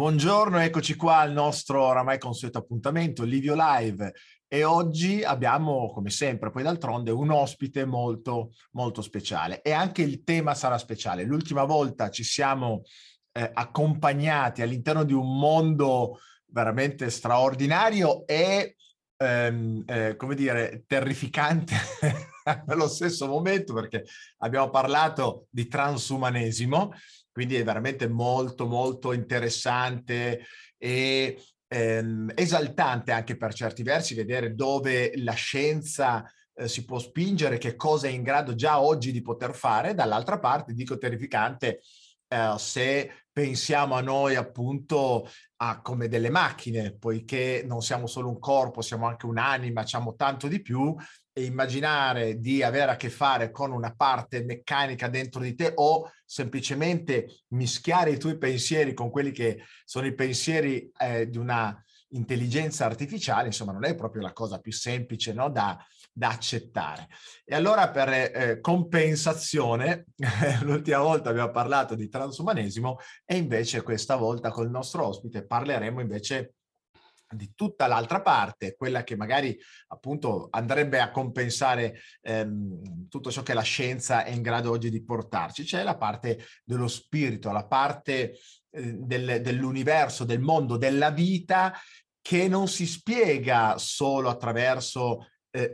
Buongiorno, eccoci qua al nostro oramai consueto appuntamento Livio Live, e oggi abbiamo, come sempre, poi d'altronde, un ospite molto molto speciale, e anche il tema sarà speciale. L'ultima volta ci siamo accompagnati all'interno di un mondo veramente straordinario e come dire, terrificante nello stesso momento, perché abbiamo parlato di transumanesimo. Quindi è veramente molto, molto interessante e esaltante anche per certi versi vedere dove la scienza si può spingere, che cosa è in grado già oggi di poter fare. Dall'altra parte, dico terrificante, se pensiamo a noi appunto come delle macchine, poiché non siamo solo un corpo, siamo anche un'anima, siamo tanto di più, e immaginare di avere a che fare con una parte meccanica dentro di te, o semplicemente mischiare i tuoi pensieri con quelli che sono i pensieri di una intelligenza artificiale, insomma, non è proprio la cosa più semplice, no, da accettare. E allora, per compensazione, l'ultima volta abbiamo parlato di transumanesimo, e invece questa volta col nostro ospite parleremo invece di tutta l'altra parte, quella che magari appunto andrebbe a compensare tutto ciò che la scienza è in grado oggi di portarci. C'è la parte dello spirito, la parte dell'universo, del mondo, della vita, che non si spiega solo attraverso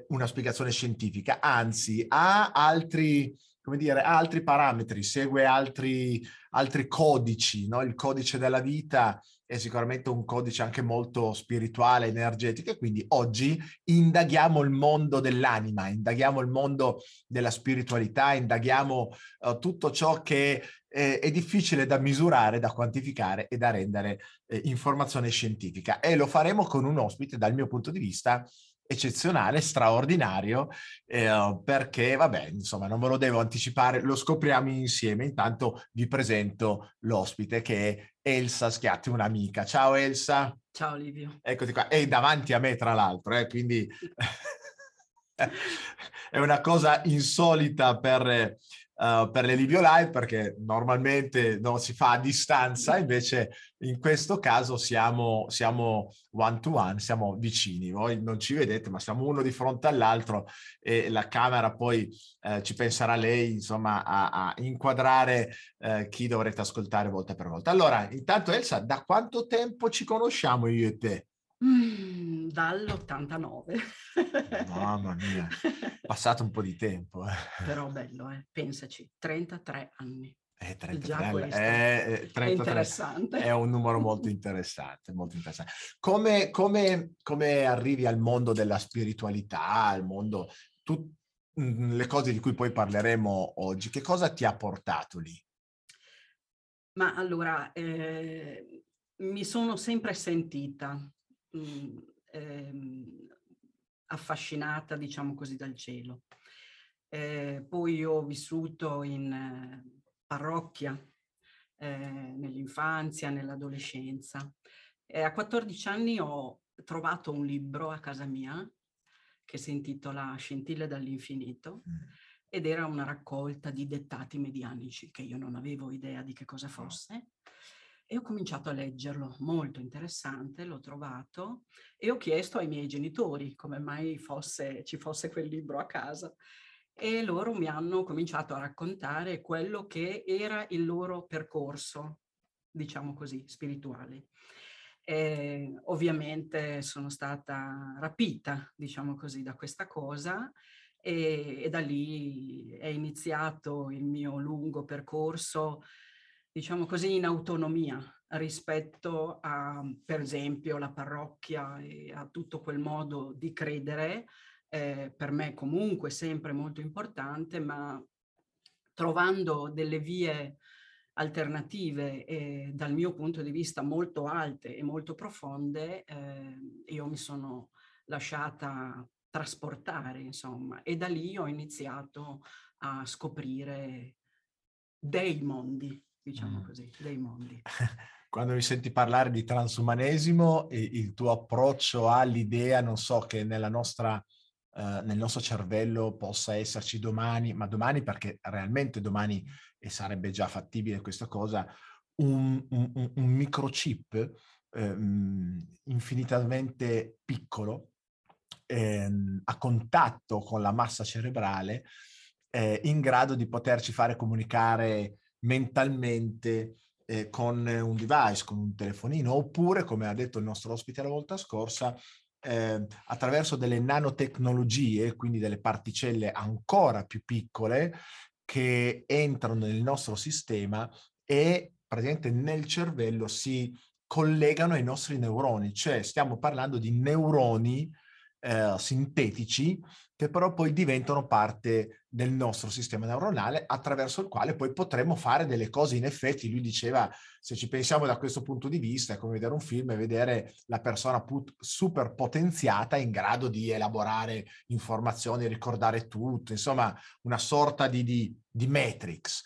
una spiegazione scientifica, anzi ha altri, come dire, ha altri parametri, segue altri codici, no? Il codice della vita è sicuramente un codice anche molto spirituale, energetico, e quindi oggi indaghiamo il mondo dell'anima, indaghiamo il mondo della spiritualità, indaghiamo tutto ciò che è difficile da misurare, da quantificare e da rendere informazione scientifica. E lo faremo con un ospite, dal mio punto di vista, eccezionale, straordinario, perché, vabbè, insomma, non ve lo devo anticipare, lo scopriamo insieme. Intanto vi presento l'ospite, che è Elsa Schiatti, un'amica. Ciao Elsa. Ciao Livio. Eccoti qua, è davanti a me tra l'altro, quindi è una cosa insolita per le Livio Live, perché normalmente no, si fa a distanza, invece in questo caso siamo one to one, siamo vicini. Voi non ci vedete, ma siamo uno di fronte all'altro, e la camera poi ci penserà lei, insomma, a inquadrare chi dovrete ascoltare volta per volta. Allora, intanto Elsa, da quanto tempo ci conosciamo io e te? Dall'89. Mamma mia, passato un po' di tempo. Però bello, pensaci, 33 anni. 33, è interessante. È un numero molto interessante, molto interessante. Come arrivi al mondo della spiritualità, al mondo, le cose di cui poi parleremo oggi, che cosa ti ha portato lì? Ma allora, mi sono sempre sentita affascinata, diciamo così, dal cielo. Poi ho vissuto in parrocchia nell'infanzia, nell'adolescenza. A 14 anni ho trovato un libro a casa mia che si intitola Scintille dall'infinito, ed era una raccolta di dettati medianici che io non avevo idea di che cosa fosse. E ho cominciato a leggerlo, molto interessante, l'ho trovato, e ho chiesto ai miei genitori come mai ci fosse quel libro a casa, e loro mi hanno cominciato a raccontare quello che era il loro percorso, diciamo così, spirituale. Ovviamente sono stata rapita, diciamo così, da questa cosa, e da lì è iniziato il mio lungo percorso, diciamo così, in autonomia rispetto a, per esempio, la parrocchia e a tutto quel modo di credere, per me comunque sempre molto importante, ma trovando delle vie alternative e dal mio punto di vista molto alte e molto profonde, io mi sono lasciata trasportare, insomma, e da lì ho iniziato a scoprire dei mondi, diciamo così, dei mondi. Quando mi senti parlare di transumanesimo, il tuo approccio all'idea, non so, che nel nostro cervello possa esserci domani, ma domani perché realmente domani, e sarebbe già fattibile questa cosa, un microchip infinitamente piccolo a contatto con la massa cerebrale, in grado di poterci fare comunicare mentalmente con un device, con un telefonino, oppure, come ha detto il nostro ospite la volta scorsa, attraverso delle nanotecnologie, quindi delle particelle ancora più piccole che entrano nel nostro sistema e praticamente nel cervello si collegano ai nostri neuroni, cioè stiamo parlando di neuroni sintetici che però poi diventano parte del nostro sistema neuronale, attraverso il quale poi potremo fare delle cose. In effetti lui diceva, se ci pensiamo da questo punto di vista, è come vedere un film e vedere la persona super potenziata in grado di elaborare informazioni, ricordare tutto, insomma una sorta di Matrix.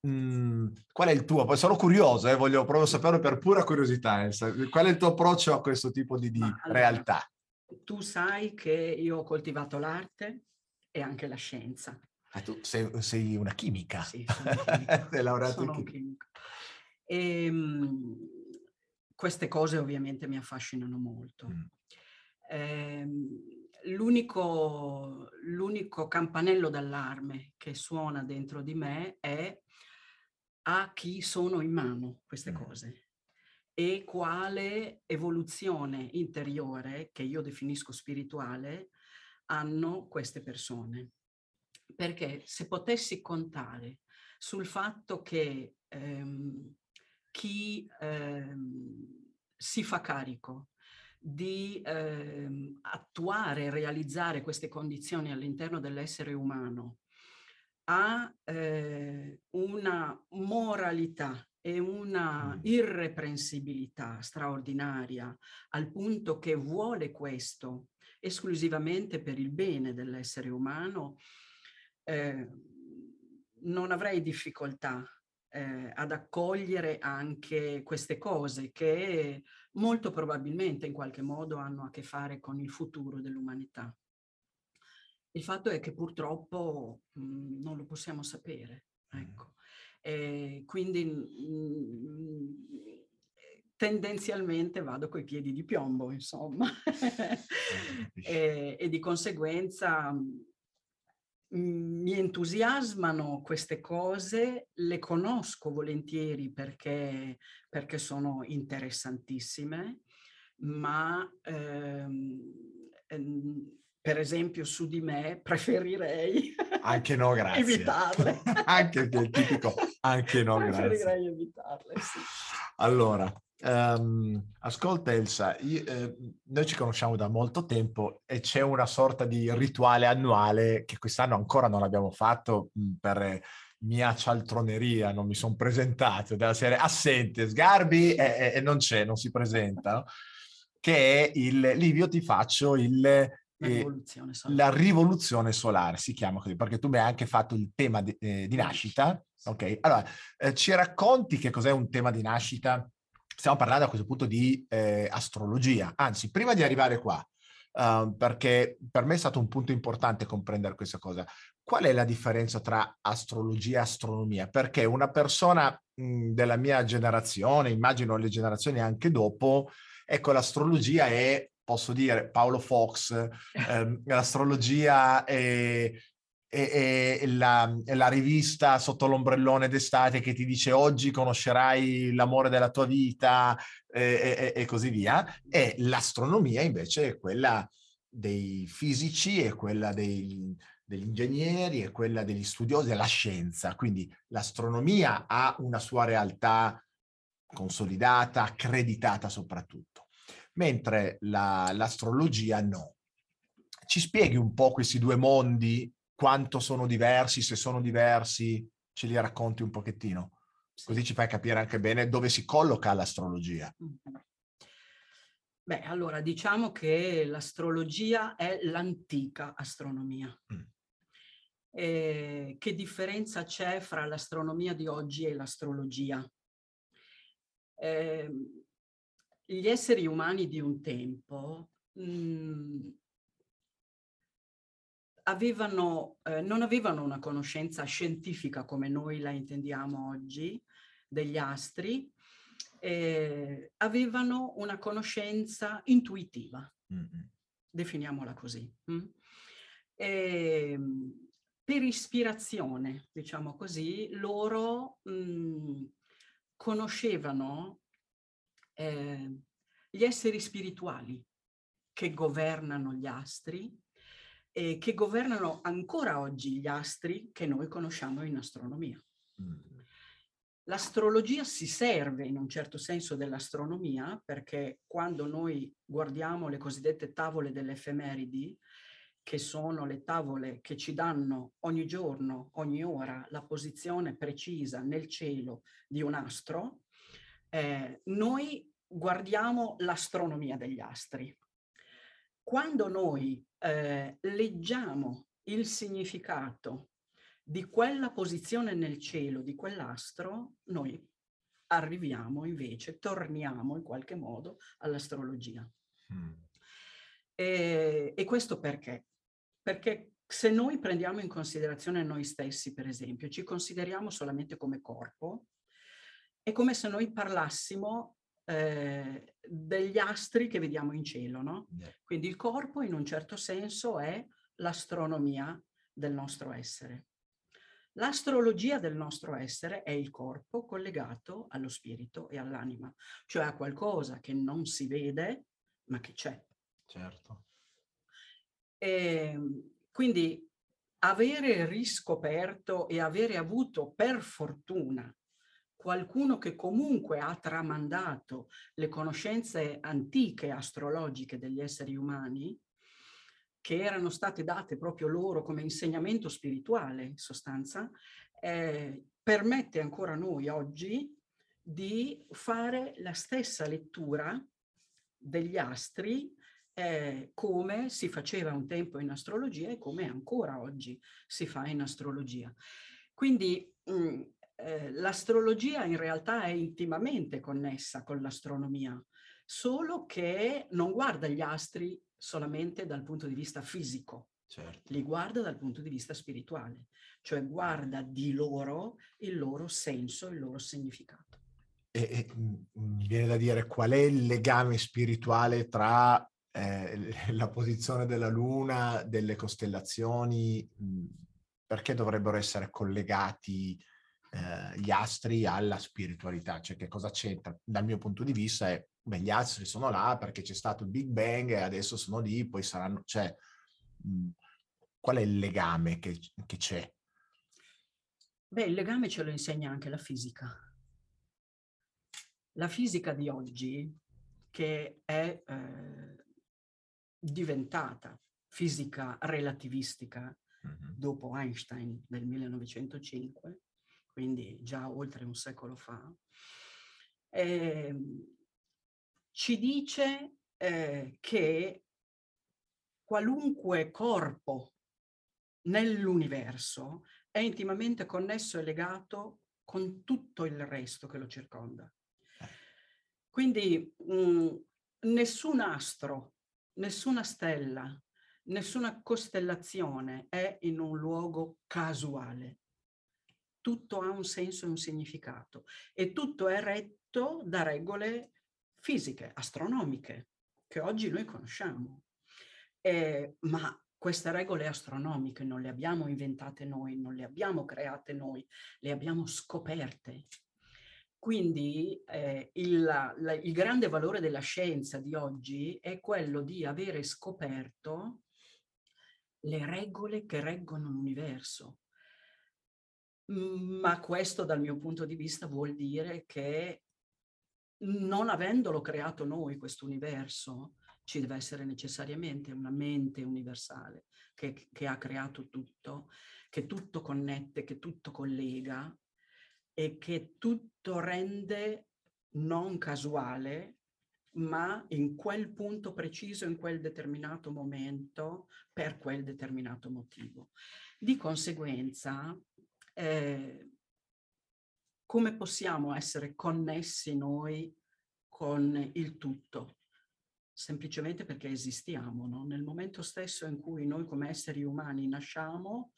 Qual è il tuo? Poi sono curioso, voglio proprio sapere per pura curiosità, Elsa, qual è il tuo approccio a questo tipo di realtà? Tu sai che io ho coltivato l'arte e anche la scienza. Ah, tu sei una chimica. Sì, sono chimica. Sei laureato in chimica. E, queste cose ovviamente mi affascinano molto. L'unico campanello d'allarme che suona dentro di me è a chi sono in mano queste cose. E quale evoluzione interiore, che io definisco spirituale, hanno queste persone. Perché se potessi contare sul fatto che chi si fa carico di attuare e realizzare queste condizioni all'interno dell'essere umano ha una moralità e una irreprensibilità straordinaria, al punto che vuole questo esclusivamente per il bene dell'essere umano, non avrei difficoltà ad accogliere anche queste cose che molto probabilmente in qualche modo hanno a che fare con il futuro dell'umanità. Il fatto è che purtroppo non lo possiamo sapere, ecco. E quindi tendenzialmente vado coi piedi di piombo, insomma, e di conseguenza mi entusiasmano queste cose, le conosco volentieri perché sono interessantissime, ma per esempio su di me preferirei anche no, grazie. Evitarle. Anche il tipico anche no, grazie. Preferirei evitarle, sì. Allora, ascolta Elsa, noi ci conosciamo da molto tempo e c'è una sorta di rituale annuale che quest'anno ancora non abbiamo fatto per mia cialtroneria, non mi sono presentato, della serie assente, Sgarbi e non c'è, non si presenta, che è il Livio ti faccio il... La rivoluzione solare si chiama così, perché tu mi hai anche fatto il tema di nascita. Ok, allora ci racconti che cos'è un tema di nascita? Stiamo parlando a questo punto di astrologia, anzi prima di arrivare qua, perché per me è stato un punto importante comprendere questa cosa. Qual è la differenza tra astrologia e astronomia? Perché una persona della mia generazione, immagino le generazioni anche dopo, ecco, l'astrologia è, posso dire, Paolo Fox, l'astrologia è la rivista sotto l'ombrellone d'estate che ti dice oggi conoscerai l'amore della tua vita e così via, e l'astronomia invece è quella dei fisici, è quella degli ingegneri, è quella degli studiosi, è la scienza. Quindi l'astronomia ha una sua realtà consolidata, accreditata soprattutto. Mentre l'astrologia no. Ci spieghi un po' questi due mondi, quanto sono diversi, se sono diversi, ce li racconti un pochettino? Così ci fai capire anche bene dove si colloca l'astrologia. Beh, allora, diciamo che l'astrologia è l'antica astronomia. Che differenza c'è fra l'astronomia di oggi e l'astrologia? Gli esseri umani di un tempo non avevano una conoscenza scientifica come noi la intendiamo oggi degli astri, avevano una conoscenza intuitiva, definiamola così. Per ispirazione, diciamo così, loro conoscevano gli esseri spirituali che governano gli astri e che governano ancora oggi gli astri che noi conosciamo in astronomia. L'astrologia si serve in un certo senso dell'astronomia, perché quando noi guardiamo le cosiddette tavole delle effemeridi, che sono le tavole che ci danno ogni giorno, ogni ora, la posizione precisa nel cielo di un astro, noi guardiamo l'astronomia degli astri. Quando noi leggiamo il significato di quella posizione nel cielo, di quell'astro, noi arriviamo invece, torniamo in qualche modo all'astrologia. E questo perché? Perché se noi prendiamo in considerazione noi stessi, per esempio, ci consideriamo solamente come corpo, è come se noi parlassimo degli astri che vediamo in cielo, no? Quindi il corpo in un certo senso è l'astronomia del nostro essere. L'astrologia del nostro essere è il corpo collegato allo spirito e all'anima, cioè a qualcosa che non si vede ma che c'è. Certo. E quindi avere riscoperto e avere avuto per fortuna qualcuno che comunque ha tramandato le conoscenze antiche astrologiche degli esseri umani, che erano state date proprio loro come insegnamento spirituale in sostanza, permette ancora a noi oggi di fare la stessa lettura degli astri come si faceva un tempo in astrologia e come ancora oggi si fa in astrologia. Quindi l'astrologia in realtà è intimamente connessa con l'astronomia, solo che non guarda gli astri solamente dal punto di vista fisico, certo, li guarda dal punto di vista spirituale, cioè guarda di loro il loro senso, il loro significato. E mi viene da dire, qual è il legame spirituale tra la posizione della luna, delle costellazioni? Perché dovrebbero essere collegati gli astri alla spiritualità? Cioè, che cosa c'entra? Dal mio punto di vista è, beh, gli astri sono là perché c'è stato il Big Bang e adesso sono lì, poi saranno... Cioè, qual è il legame che c'è? Beh, il legame ce lo insegna anche la fisica. La fisica di oggi, che è diventata fisica relativistica dopo Einstein del 1905, quindi già oltre un secolo fa, ci dice che qualunque corpo nell'universo è intimamente connesso e legato con tutto il resto che lo circonda. Quindi nessun astro, nessuna stella, nessuna costellazione è in un luogo casuale. Tutto ha un senso e un significato e tutto è retto da regole fisiche, astronomiche, che oggi noi conosciamo. Ma queste regole astronomiche non le abbiamo inventate noi, non le abbiamo create noi, le abbiamo scoperte. Quindi il grande valore della scienza di oggi è quello di avere scoperto le regole che reggono l'universo. Ma questo, dal mio punto di vista, vuol dire che non avendolo creato noi, questo universo, ci deve essere necessariamente una mente universale che ha creato tutto, che tutto connette, che tutto collega, e che tutto rende non casuale, ma in quel punto preciso, in quel determinato momento, per quel determinato motivo. Di conseguenza, come possiamo essere connessi noi con il tutto? Semplicemente perché esistiamo, no? Nel momento stesso in cui noi come esseri umani nasciamo,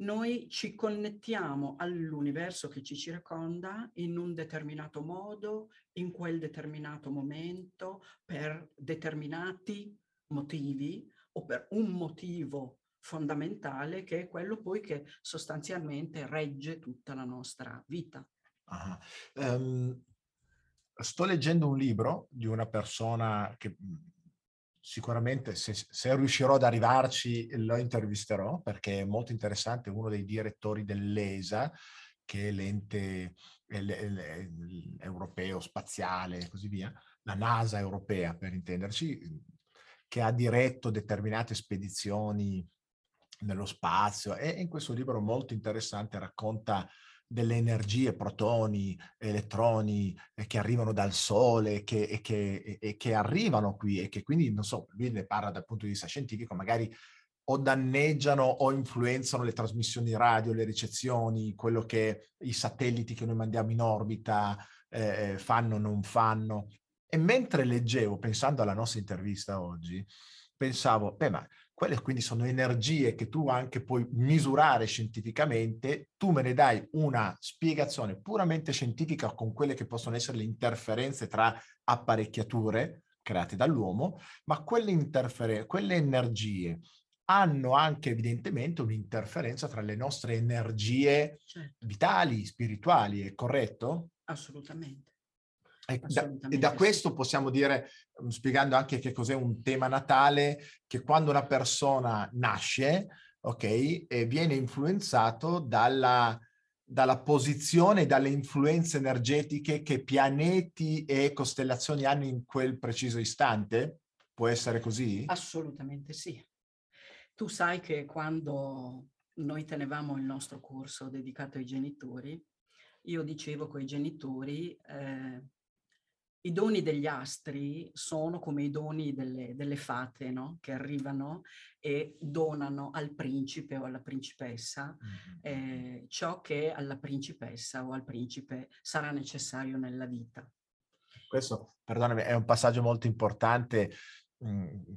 noi ci connettiamo all'universo che ci circonda in un determinato modo, in quel determinato momento, per determinati motivi o per un motivo fondamentale che è quello poi che sostanzialmente regge tutta la nostra vita. Ah, sto leggendo un libro di una persona che sicuramente, se riuscirò ad arrivarci, lo intervisterò, perché è molto interessante, uno dei direttori dell'ESA, che è l'ente europeo spaziale e così via, la NASA europea per intenderci, che ha diretto determinate spedizioni nello spazio, e in questo libro molto interessante racconta delle energie, protoni, elettroni che arrivano dal Sole e che arrivano qui e che quindi, non so, lui ne parla dal punto di vista scientifico, magari o danneggiano o influenzano le trasmissioni radio, le ricezioni, quello che i satelliti che noi mandiamo in orbita fanno o non fanno. E mentre leggevo, pensando alla nostra intervista oggi, pensavo, beh, ma quelle quindi sono energie che tu anche puoi misurare scientificamente, tu me ne dai una spiegazione puramente scientifica con quelle che possono essere le interferenze tra apparecchiature create dall'uomo, ma quelle energie hanno anche evidentemente un'interferenza tra le nostre energie vitali, spirituali, è corretto? Assolutamente. E da questo possiamo dire, spiegando anche che cos'è un tema natale, che quando una persona nasce, ok, e viene influenzato dalla posizione, dalle influenze energetiche che pianeti e costellazioni hanno in quel preciso istante? Può essere così? Assolutamente sì. Tu sai che quando noi tenevamo il nostro corso dedicato ai genitori, io dicevo coi genitori... I doni degli astri sono come i doni delle fate, no? Che arrivano e donano al principe o alla principessa ciò che alla principessa o al principe sarà necessario nella vita. Questo, perdonami, è un passaggio molto importante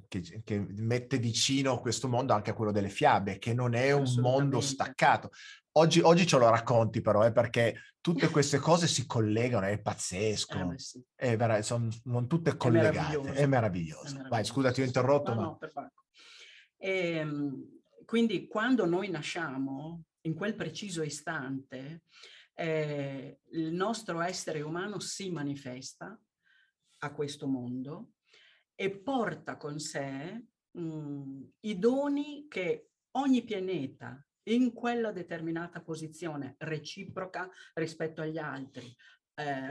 che mette vicino questo mondo anche a quello delle fiabe, che non è un mondo staccato. Oggi ce lo racconti però, perché tutte queste cose si collegano, è pazzesco, sì. Non tutte collegate, è meraviglioso. Vai, scusa, ti ho interrotto. No, ma... no, perfetto. Quindi quando noi nasciamo, in quel preciso istante, il nostro essere umano si manifesta a questo mondo e porta con sé i doni che ogni pianeta, in quella determinata posizione reciproca rispetto agli altri,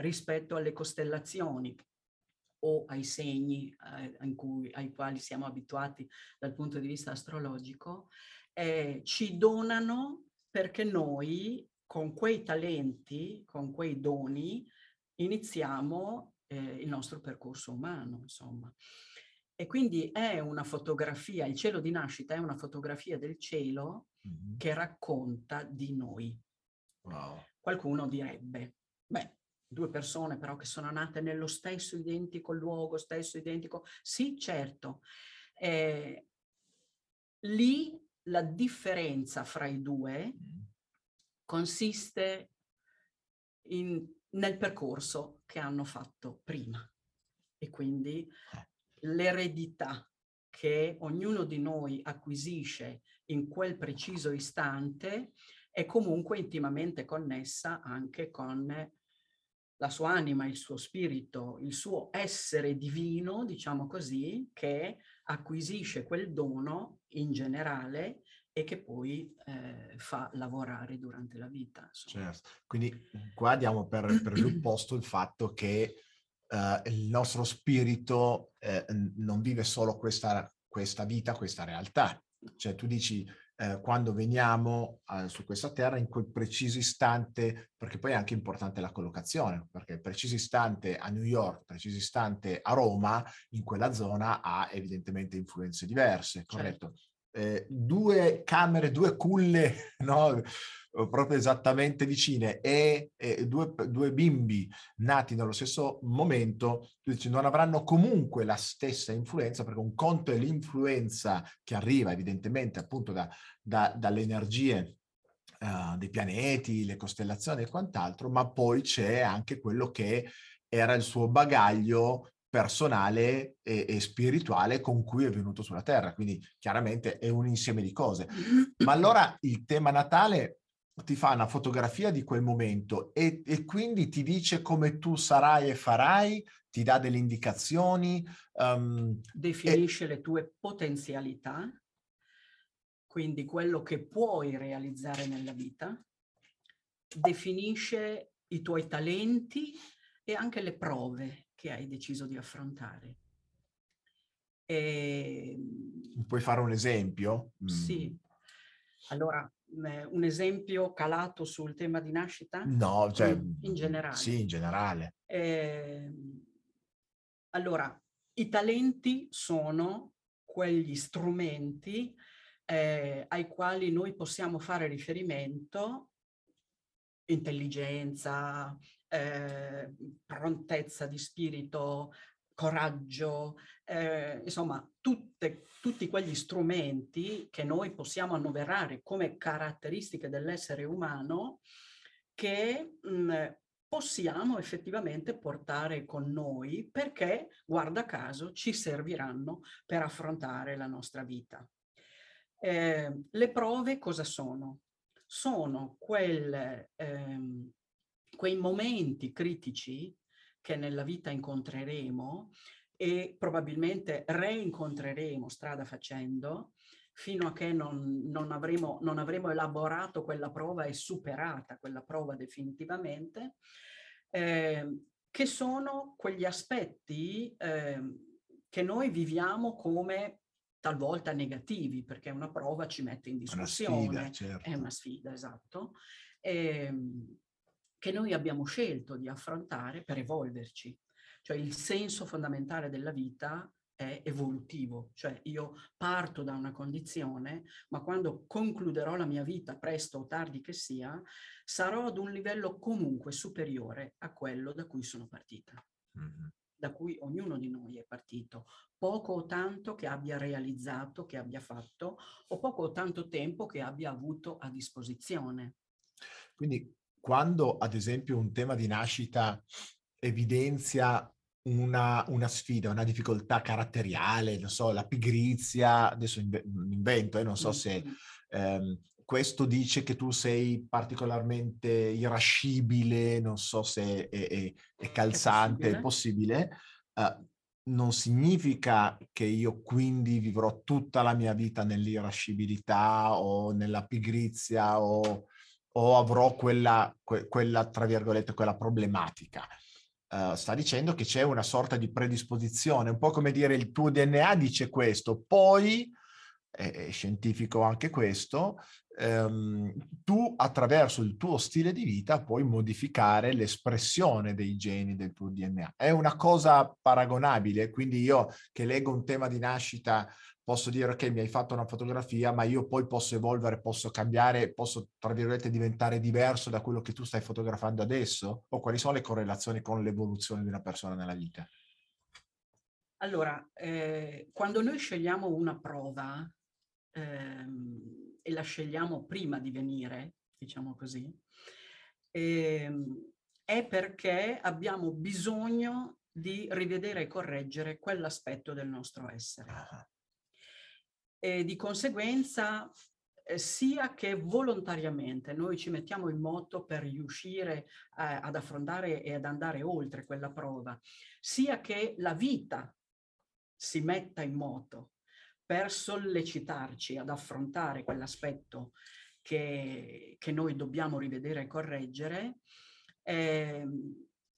rispetto alle costellazioni o ai segni ai quali siamo abituati dal punto di vista astrologico, ci donano, perché noi con quei talenti, con quei doni, iniziamo il nostro percorso umano, insomma. E quindi è una fotografia, il cielo di nascita è una fotografia del cielo che racconta di noi. Wow. Qualcuno direbbe, beh, due persone però che sono nate nello stesso identico luogo, stesso identico... Sì, certo. Lì la differenza fra i due consiste nel percorso che hanno fatto prima. E quindi l'eredità che ognuno di noi acquisisce in quel preciso istante è comunque intimamente connessa anche con la sua anima, il suo spirito, il suo essere divino, diciamo così, che acquisisce quel dono in generale e che poi fa lavorare durante la vita. Certo. Quindi qua diamo per l'opposto il fatto che il nostro spirito non vive solo questa vita, questa realtà. Cioè tu dici quando veniamo su questa terra in quel preciso istante, perché poi è anche importante la collocazione, perché preciso istante a New York, preciso istante a Roma, in quella zona ha evidentemente influenze diverse, corretto? Certo. Due camere, due culle, no? Proprio esattamente vicine, e due bimbi nati nello stesso momento, non avranno comunque la stessa influenza, perché un conto è l'influenza che arriva evidentemente appunto dalle energie dei pianeti, le costellazioni e quant'altro, ma poi c'è anche quello che era il suo bagaglio personale e spirituale con cui è venuto sulla Terra, quindi chiaramente è un insieme di cose. Ma allora il tema natale ti fa una fotografia di quel momento e quindi ti dice come tu sarai e farai, ti dà delle indicazioni. Definisce le tue potenzialità, quindi quello che puoi realizzare nella vita, definisce i tuoi talenti e anche le prove che hai deciso di affrontare. E... puoi fare un esempio? Sì. Allora, un esempio calato sul tema di nascita? No, cioè... In generale? Sì, in generale. Allora, i talenti sono quegli strumenti ai quali noi possiamo fare riferimento, intelligenza, prontezza di spirito, coraggio, insomma tutti quegli strumenti che noi possiamo annoverare come caratteristiche dell'essere umano che possiamo effettivamente portare con noi perché, guarda caso, ci serviranno per affrontare la nostra vita. Le prove cosa sono? Sono quei momenti critici che nella vita incontreremo e probabilmente reincontreremo strada facendo fino a che non avremo elaborato quella prova e superata quella prova definitivamente, che sono quegli aspetti che noi viviamo come talvolta negativi, perché una prova ci mette in discussione. Una sfida, certo. È una sfida, esatto. Che noi abbiamo scelto di affrontare per evolverci. Cioè il senso fondamentale della vita è evolutivo, cioè io parto da una condizione, ma quando concluderò la mia vita, presto o tardi che sia, sarò ad un livello comunque superiore a quello da cui sono partita, da cui ognuno di noi è partito, poco o tanto che abbia realizzato, che abbia fatto, o poco o tanto tempo che abbia avuto a disposizione. Quindi quando, ad esempio, un tema di nascita evidenzia una sfida, una difficoltà caratteriale, non so, la pigrizia, adesso invento, non so se questo dice che tu sei particolarmente irascibile, non so se è calzante, è possibile. Non significa che io quindi vivrò tutta la mia vita nell'irascibilità o nella pigrizia o avrò quella, tra virgolette, quella problematica. Sta dicendo che c'è una sorta di predisposizione, un po' come dire il tuo DNA dice questo, poi, è scientifico anche questo, tu attraverso il tuo stile di vita puoi modificare l'espressione dei geni del tuo DNA. È una cosa paragonabile, quindi io che leggo un tema di nascita posso dire ok, mi hai fatto una fotografia, ma io poi posso evolvere, posso cambiare, posso tra virgolette diventare diverso da quello che tu stai fotografando adesso? O quali sono le correlazioni con l'evoluzione di una persona nella vita? Allora, quando noi scegliamo una prova e la scegliamo prima di venire, diciamo così, è perché abbiamo bisogno di rivedere e correggere quell'aspetto del nostro essere. E di conseguenza, sia che volontariamente noi ci mettiamo in moto per riuscire ad affrontare e ad andare oltre quella prova, sia che la vita si metta in moto per sollecitarci ad affrontare quell'aspetto che noi dobbiamo rivedere e correggere, è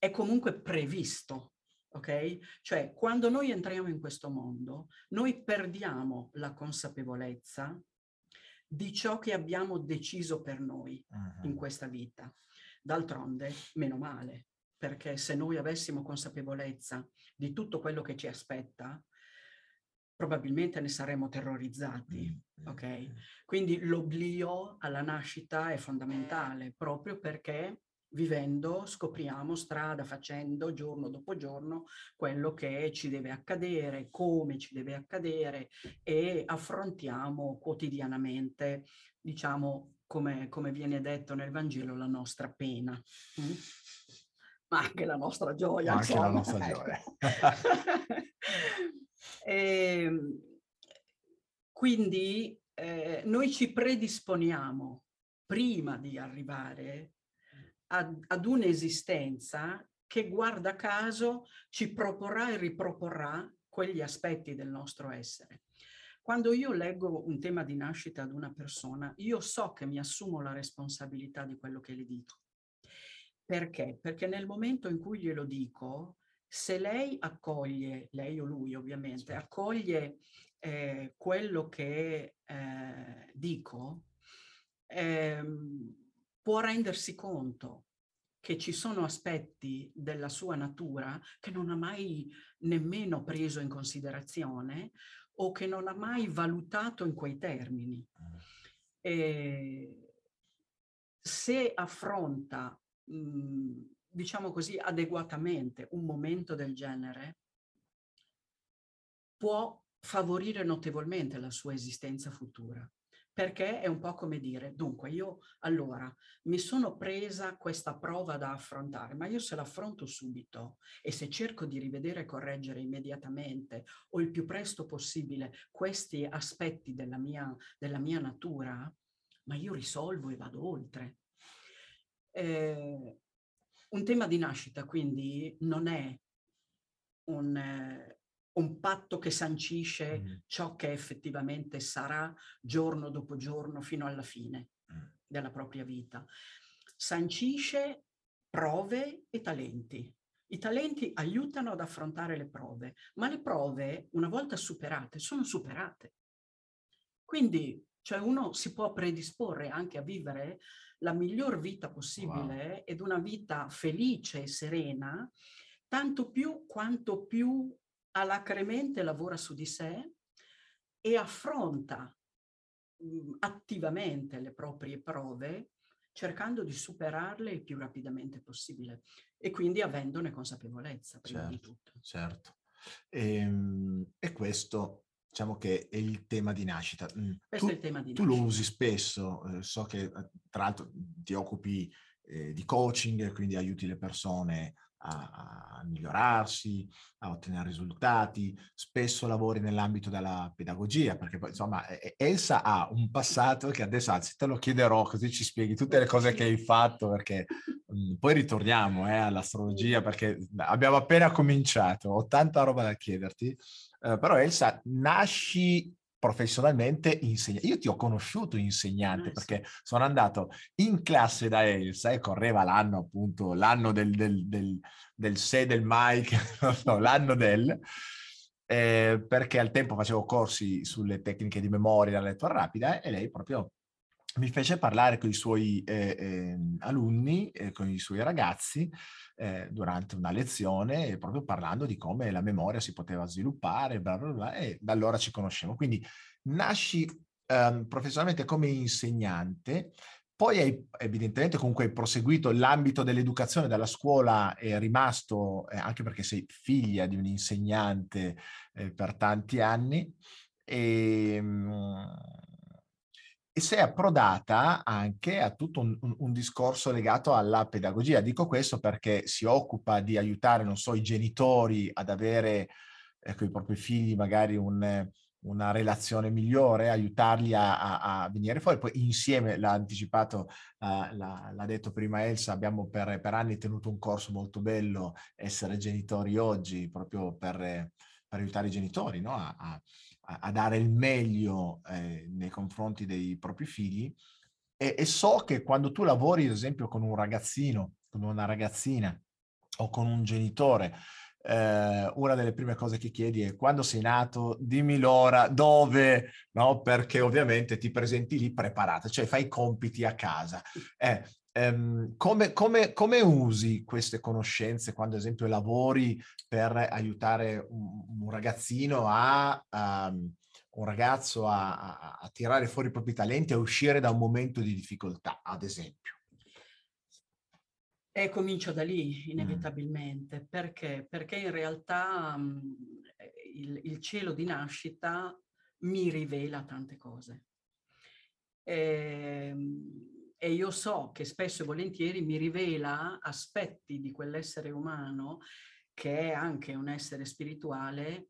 comunque previsto. Okay? Cioè, quando noi entriamo in questo mondo, noi perdiamo la consapevolezza di ciò che abbiamo deciso per noi in questa vita. D'altronde, meno male, perché se noi avessimo consapevolezza di tutto quello che ci aspetta, probabilmente ne saremmo terrorizzati, ok? Quindi l'oblio alla nascita è fondamentale, proprio perché vivendo scopriamo strada facendo giorno dopo giorno quello che ci deve accadere, come ci deve accadere, e affrontiamo quotidianamente, diciamo, come viene detto nel Vangelo, la nostra pena, ma anche la nostra gioia. Ma anche la nostra gioia. Quindi noi ci predisponiamo, prima di arrivare ad un'esistenza che, guarda caso, ci proporrà e riproporrà quegli aspetti del nostro essere. Quando io leggo un tema di nascita ad una persona, io so che mi assumo la responsabilità di quello che le dico. Perché? Perché nel momento in cui glielo dico, se lei accoglie, lei o lui ovviamente, accoglie quello che dico, può rendersi conto che ci sono aspetti della sua natura che non ha mai nemmeno preso in considerazione o che non ha mai valutato in quei termini. Se affronta, diciamo così, adeguatamente un momento del genere, può favorire notevolmente la sua esistenza futura. Perché è un po' come dire, dunque io allora mi sono presa questa prova da affrontare, ma io se l'affronto subito e se cerco di rivedere e correggere immediatamente o il più presto possibile questi aspetti della mia natura, ma io risolvo e vado oltre. Un tema di nascita quindi non è un patto che sancisce ciò che effettivamente sarà giorno dopo giorno fino alla fine della propria vita. Sancisce prove e talenti. I talenti aiutano ad affrontare le prove, ma le prove, una volta superate, sono superate. Quindi, cioè, uno si può predisporre anche a vivere la miglior vita possibile ed una vita felice e serena, tanto più quanto più alacremente lavora su di sé e affronta attivamente le proprie prove, cercando di superarle il più rapidamente possibile e quindi avendone consapevolezza prima di tutto. Certo. E questo, diciamo che è il tema di nascita. Questo è il tema di nascita. Tu lo usi spesso, so che tra l'altro ti occupi di coaching, quindi aiuti le persone a migliorarsi, a ottenere risultati, spesso lavori nell'ambito della pedagogia, perché poi insomma Elsa ha un passato che adesso, anzi te lo chiederò così ci spieghi tutte le cose che hai fatto, perché poi ritorniamo all'astrologia, perché abbiamo appena cominciato, ho tanta roba da chiederti, però Elsa, nasci professionalmente insegnante. Io ti ho conosciuto insegnante perché sono andato in classe da Elsa e correva l'anno, appunto, l'anno del se, del Mike, no, l'anno del, perché al tempo facevo corsi sulle tecniche di memoria, la lettura rapida, e lei proprio mi fece parlare con i suoi alunni, con i suoi ragazzi, durante una lezione, proprio parlando di come la memoria si poteva sviluppare, bla bla bla, e da allora ci conoscevo. Quindi nasci professionalmente come insegnante, poi hai evidentemente comunque hai proseguito l'ambito dell'educazione, dalla scuola è rimasto, anche perché sei figlia di un insegnante per tanti anni, e sei approdata anche a tutto un discorso legato alla pedagogia. Dico questo perché si occupa di aiutare, non so, i genitori ad avere con i propri figli magari una relazione migliore, aiutarli a venire fuori. Poi insieme, l'ha anticipato, l'ha detto prima Elsa, abbiamo per anni tenuto un corso molto bello, Essere genitori oggi, proprio per aiutare i genitori, no? A dare il meglio nei confronti dei propri figli, e so che quando tu lavori ad esempio con un ragazzino, con una ragazzina o con un genitore, una delle prime cose che chiedi è: quando sei nato, dimmi l'ora, dove, no? Perché ovviamente ti presenti lì preparata, cioè fai i compiti a casa. Come usi queste conoscenze quando ad esempio lavori per aiutare un ragazzino, un ragazzo a tirare fuori i propri talenti, a uscire da un momento di difficoltà, ad esempio? E comincio da lì, inevitabilmente, perché in realtà il cielo di nascita mi rivela tante cose. E io so che spesso e volentieri mi rivela aspetti di quell'essere umano che è anche un essere spirituale,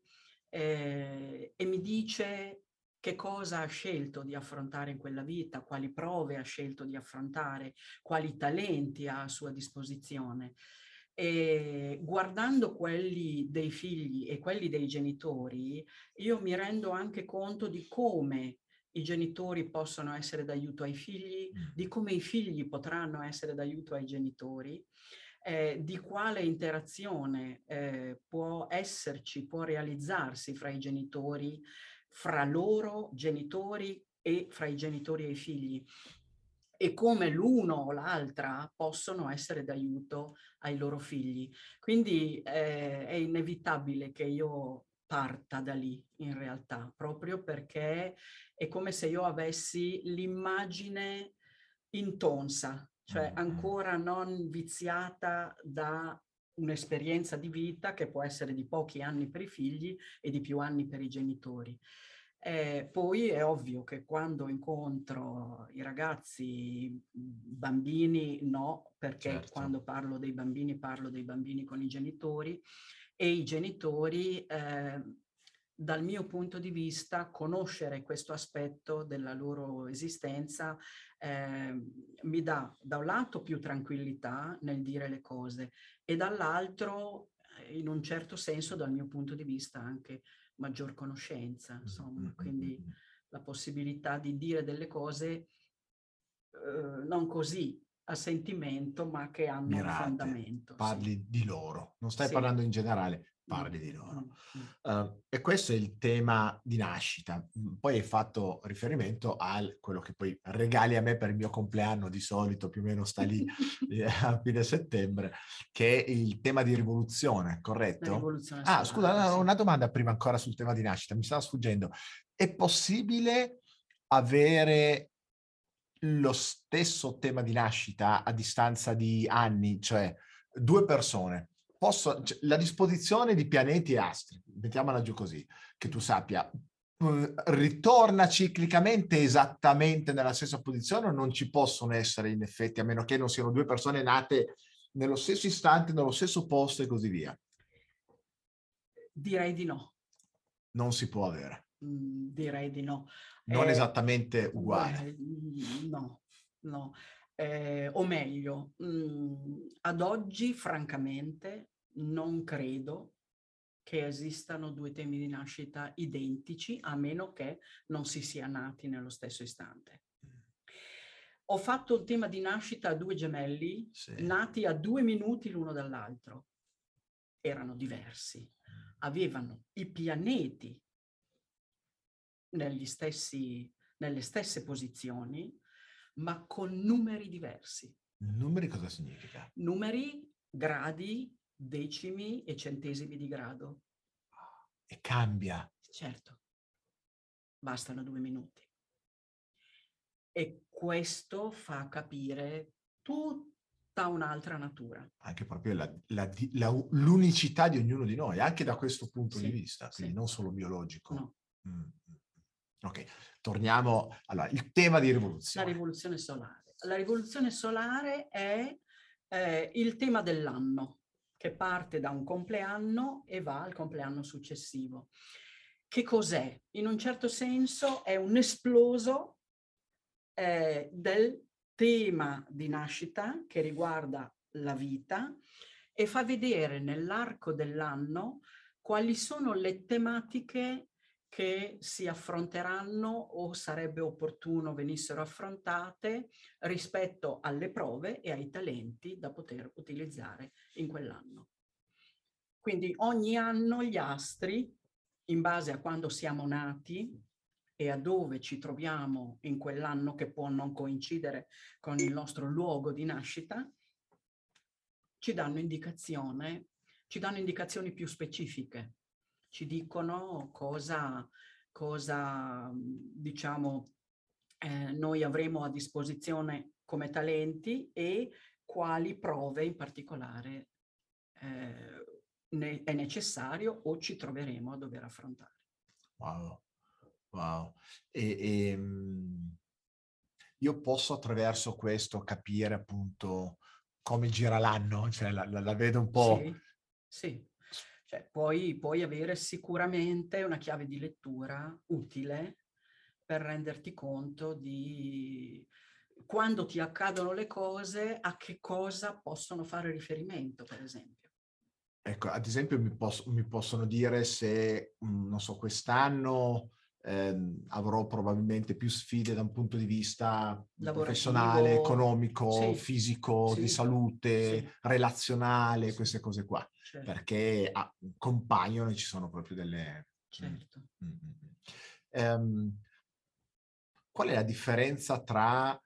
e mi dice che cosa ha scelto di affrontare in quella vita, quali prove ha scelto di affrontare, quali talenti ha a sua disposizione. E guardando quelli dei figli e quelli dei genitori, io mi rendo anche conto di come i genitori possono essere d'aiuto ai figli, di come i figli potranno essere d'aiuto ai genitori, di quale interazione può esserci, può realizzarsi fra i genitori, fra loro genitori e fra i genitori e i figli, e come l'uno o l'altra possono essere d'aiuto ai loro figli. Quindi è inevitabile che io parta da lì in realtà, proprio perché è come se io avessi l'immagine intonsa, cioè ancora non viziata da un'esperienza di vita che può essere di pochi anni per i figli e di più anni per i genitori. Poi è ovvio che quando incontro i ragazzi, bambini no, perché certo, quando parlo dei bambini con i genitori, e i genitori, dal mio punto di vista, conoscere questo aspetto della loro esistenza mi dà da un lato più tranquillità nel dire le cose e dall'altro, in un certo senso, dal mio punto di vista anche maggior conoscenza, insomma, quindi la possibilità di dire delle cose non così a sentimento, ma che hanno mirate, un fondamento. Parli di loro, non stai parlando in generale, parli di loro. E questo è il tema di nascita. Poi hai fatto riferimento a quello che poi regali a me per il mio compleanno, di solito più o meno sta lì a fine settembre, che è il tema di rivoluzione, corretto? La rivoluzione solare, scusa, sì. Una domanda prima ancora sul tema di nascita, mi stava sfuggendo. È possibile avere lo stesso tema di nascita a distanza di anni? Cioè, due persone, la disposizione di pianeti e astri, mettiamola giù così, che tu sappia, ritorna ciclicamente esattamente nella stessa posizione, o non ci possono essere in effetti, a meno che non siano due persone nate nello stesso istante, nello stesso posto e così via? Direi di no. Non si può avere. Direi di no. Non esattamente uguale. No. O meglio, ad oggi, francamente, non credo che esistano due temi di nascita identici, a meno che non si sia nati nello stesso istante. Ho fatto un tema di nascita a due gemelli, sì, nati a 2 minuti l'uno dall'altro. Erano diversi, avevano i pianeti nelle stesse posizioni, ma con numeri diversi. Numeri cosa significa? Numeri, gradi, decimi e centesimi di grado. E cambia. Certo. Bastano 2 minuti. E questo fa capire tutta un'altra natura. Anche proprio l'unicità di ognuno di noi, anche da questo punto di vista, quindi non solo biologico. No. Ok, torniamo allora il tema di rivoluzione. La rivoluzione solare. La rivoluzione solare è il tema dell'anno, che parte da un compleanno e va al compleanno successivo. Che cos'è? In un certo senso è un esploso del tema di nascita che riguarda la vita e fa vedere nell'arco dell'anno quali sono le tematiche che si affronteranno o sarebbe opportuno venissero affrontate rispetto alle prove e ai talenti da poter utilizzare in quell'anno. Quindi ogni anno gli astri, in base a quando siamo nati e a dove ci troviamo in quell'anno, che può non coincidere con il nostro luogo di nascita, ci danno indicazioni più specifiche. Ci dicono cosa diciamo, noi avremo a disposizione come talenti e quali prove in particolare è necessario o ci troveremo a dover affrontare. Wow. E io posso attraverso questo capire appunto come gira l'anno, cioè la vedo un po'... Sì, sì. Cioè, puoi avere sicuramente una chiave di lettura utile per renderti conto di quando ti accadono le cose, a che cosa possono fare riferimento, per esempio. Ecco, ad esempio mi possono dire se, non so, quest'anno avrò probabilmente più sfide da un punto di vista professionale, economico, sì, fisico, sì, di salute, sì, relazionale, sì, queste cose qua. Certo. Perché compaiono e ci sono proprio delle... Certo. Qual è la differenza tra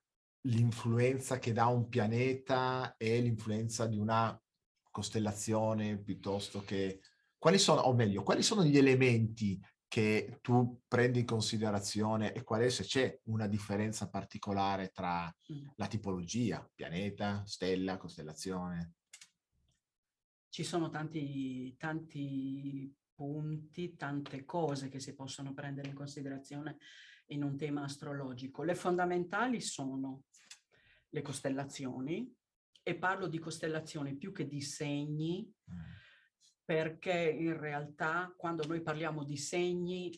l'influenza che dà un pianeta e l'influenza di una costellazione piuttosto che... Quali sono, o meglio, quali sono gli elementi che tu prendi in considerazione e qual è, se c'è una differenza particolare tra la tipologia, pianeta, stella, costellazione? Ci sono tanti punti, tante cose che si possono prendere in considerazione in un tema astrologico. Le fondamentali sono le costellazioni, e parlo di costellazioni più che di segni, perché in realtà quando noi parliamo di segni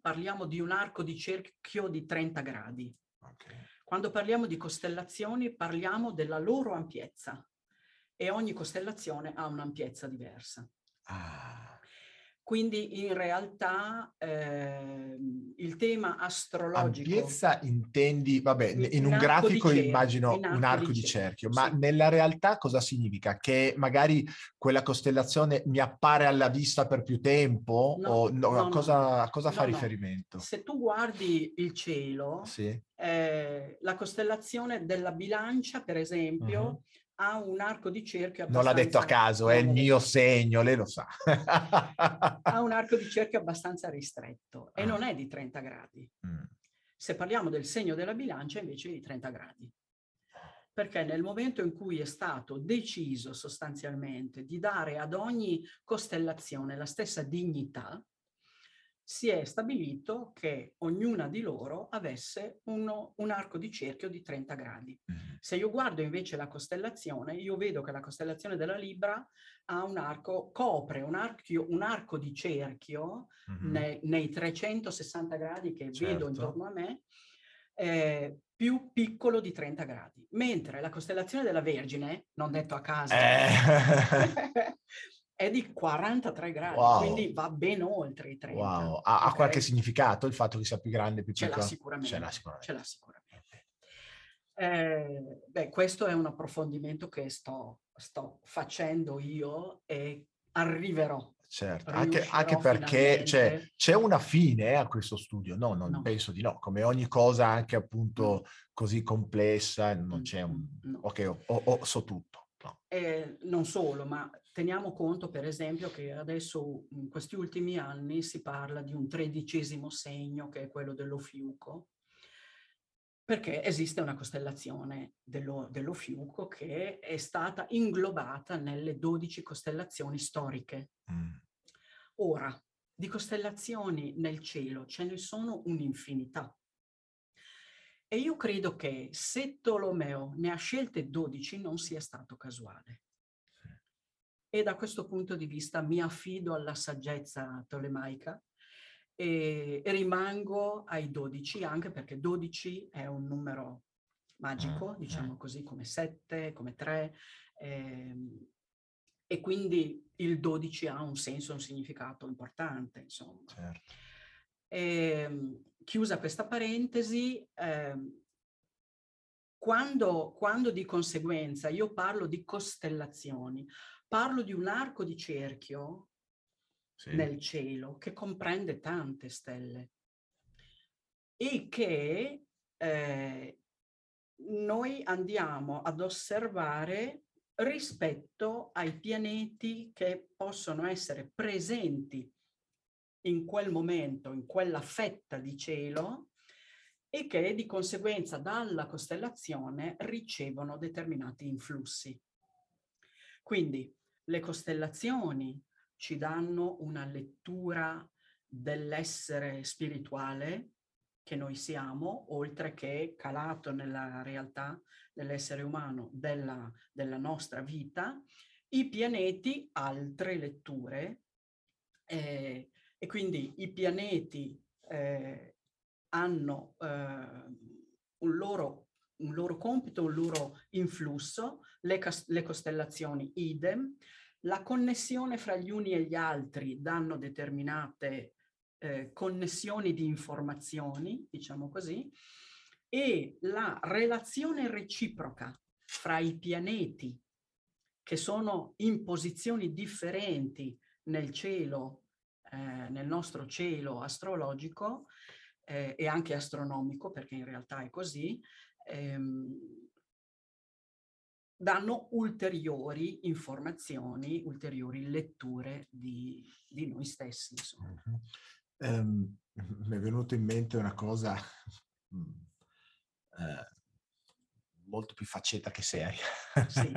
parliamo di un arco di cerchio di 30 gradi. Okay. Quando parliamo di costellazioni parliamo della loro ampiezza, e ogni costellazione ha un'ampiezza diversa. Ah. Quindi in realtà il tema astrologico... Ampiezza intendi, vabbè, in un grafico immagino un arco di cerchio, ma sì, nella realtà cosa significa? Che magari quella costellazione mi appare alla vista per più tempo? No, o no, a cosa fa riferimento? No. Se tu guardi il cielo, sì, la costellazione della Bilancia, per esempio... Uh-huh. Ha un arco di cerchio abbastanza... Non l'ha detto a caso, è il mio segno, lei lo sa. Ha un arco di cerchio abbastanza ristretto e non è di 30 gradi. Se parliamo del segno della Bilancia invece è di 30 gradi. Perché nel momento in cui è stato deciso sostanzialmente di dare ad ogni costellazione la stessa dignità, si è stabilito che ognuna di loro avesse un arco di cerchio di 30 gradi. Se io guardo invece la costellazione, io vedo che la costellazione della Libra ha un arco, copre un arco di cerchio nei 360 gradi che vedo intorno a me, più piccolo di 30 gradi. Mentre la costellazione della Vergine, non detto a caso, è di 43 gradi, wow, quindi va ben oltre i 30. Wow. Ha okay, qualche significato il fatto che sia più grande, più piccola? Ce l'ha sicuramente. Questo è un approfondimento che sto facendo io e arriverò. Certo, anche perché c'è una fine a questo studio, no. Penso di no, come ogni cosa anche appunto così complessa, non c'è un... No. Ok, so tutto. No. Non solo, ma... Teniamo conto, per esempio, che adesso in questi ultimi anni si parla di un 13° segno, che è quello dell'Ofiuco, perché esiste una costellazione dell'Ofiuco che è stata inglobata nelle 12 costellazioni storiche. Ora, di costellazioni nel cielo ce ne sono un'infinità. E io credo che se Tolomeo ne ha scelte 12 non sia stato casuale. E da questo punto di vista mi affido alla saggezza tolemaica e rimango ai 12, anche perché 12 è un numero magico, diciamo così, come 7, come 3, e quindi il 12 ha un senso, un significato importante, insomma. Certo. Chiusa questa parentesi, quando di conseguenza io parlo di costellazioni, parlo di un arco di cerchio nel cielo che comprende tante stelle e che noi andiamo ad osservare rispetto ai pianeti che possono essere presenti in quel momento, in quella fetta di cielo, e che di conseguenza dalla costellazione ricevono determinati influssi. Quindi le costellazioni ci danno una lettura dell'essere spirituale, che noi siamo, oltre che calato nella realtà dell'essere umano, della nostra vita, i pianeti, altre letture, e quindi i pianeti hanno un loro compito, un loro influsso, le costellazioni idem, la connessione fra gli uni e gli altri danno determinate connessioni di informazioni, diciamo così, e la relazione reciproca fra i pianeti che sono in posizioni differenti nel cielo, nel nostro cielo astrologico e anche astronomico, perché in realtà è così, danno ulteriori informazioni, ulteriori letture di noi stessi, insomma. Uh-huh. Mi è venuta in mente una cosa molto più facceta che seria. Sì.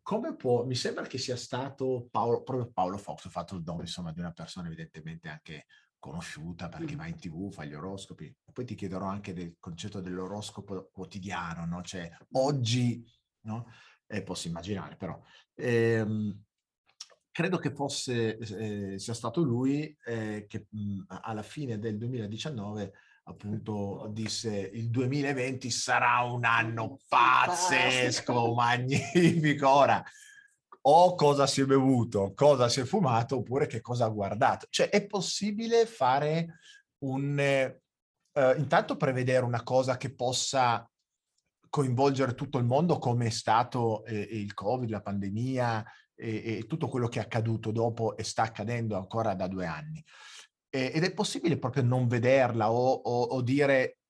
Come può, mi sembra che sia stato proprio Paolo Fox, ho fatto il nome insomma di una persona evidentemente anche conosciuta perché va in TV, fa gli oroscopi. Poi ti chiederò anche del concetto dell'oroscopo quotidiano, no? Cioè oggi, no? Posso immaginare però. Credo che fosse, sia stato lui che alla fine del 2019 appunto disse il 2020 sarà un anno pazzesco, magnifico. Ora, o cosa si è bevuto, cosa si è fumato, oppure che cosa ha guardato. Cioè è possibile fare intanto prevedere una cosa che possa coinvolgere tutto il mondo, come è stato il Covid, la pandemia, e tutto quello che è accaduto dopo e sta accadendo ancora da 2 anni. Ed è possibile proprio non vederla o dire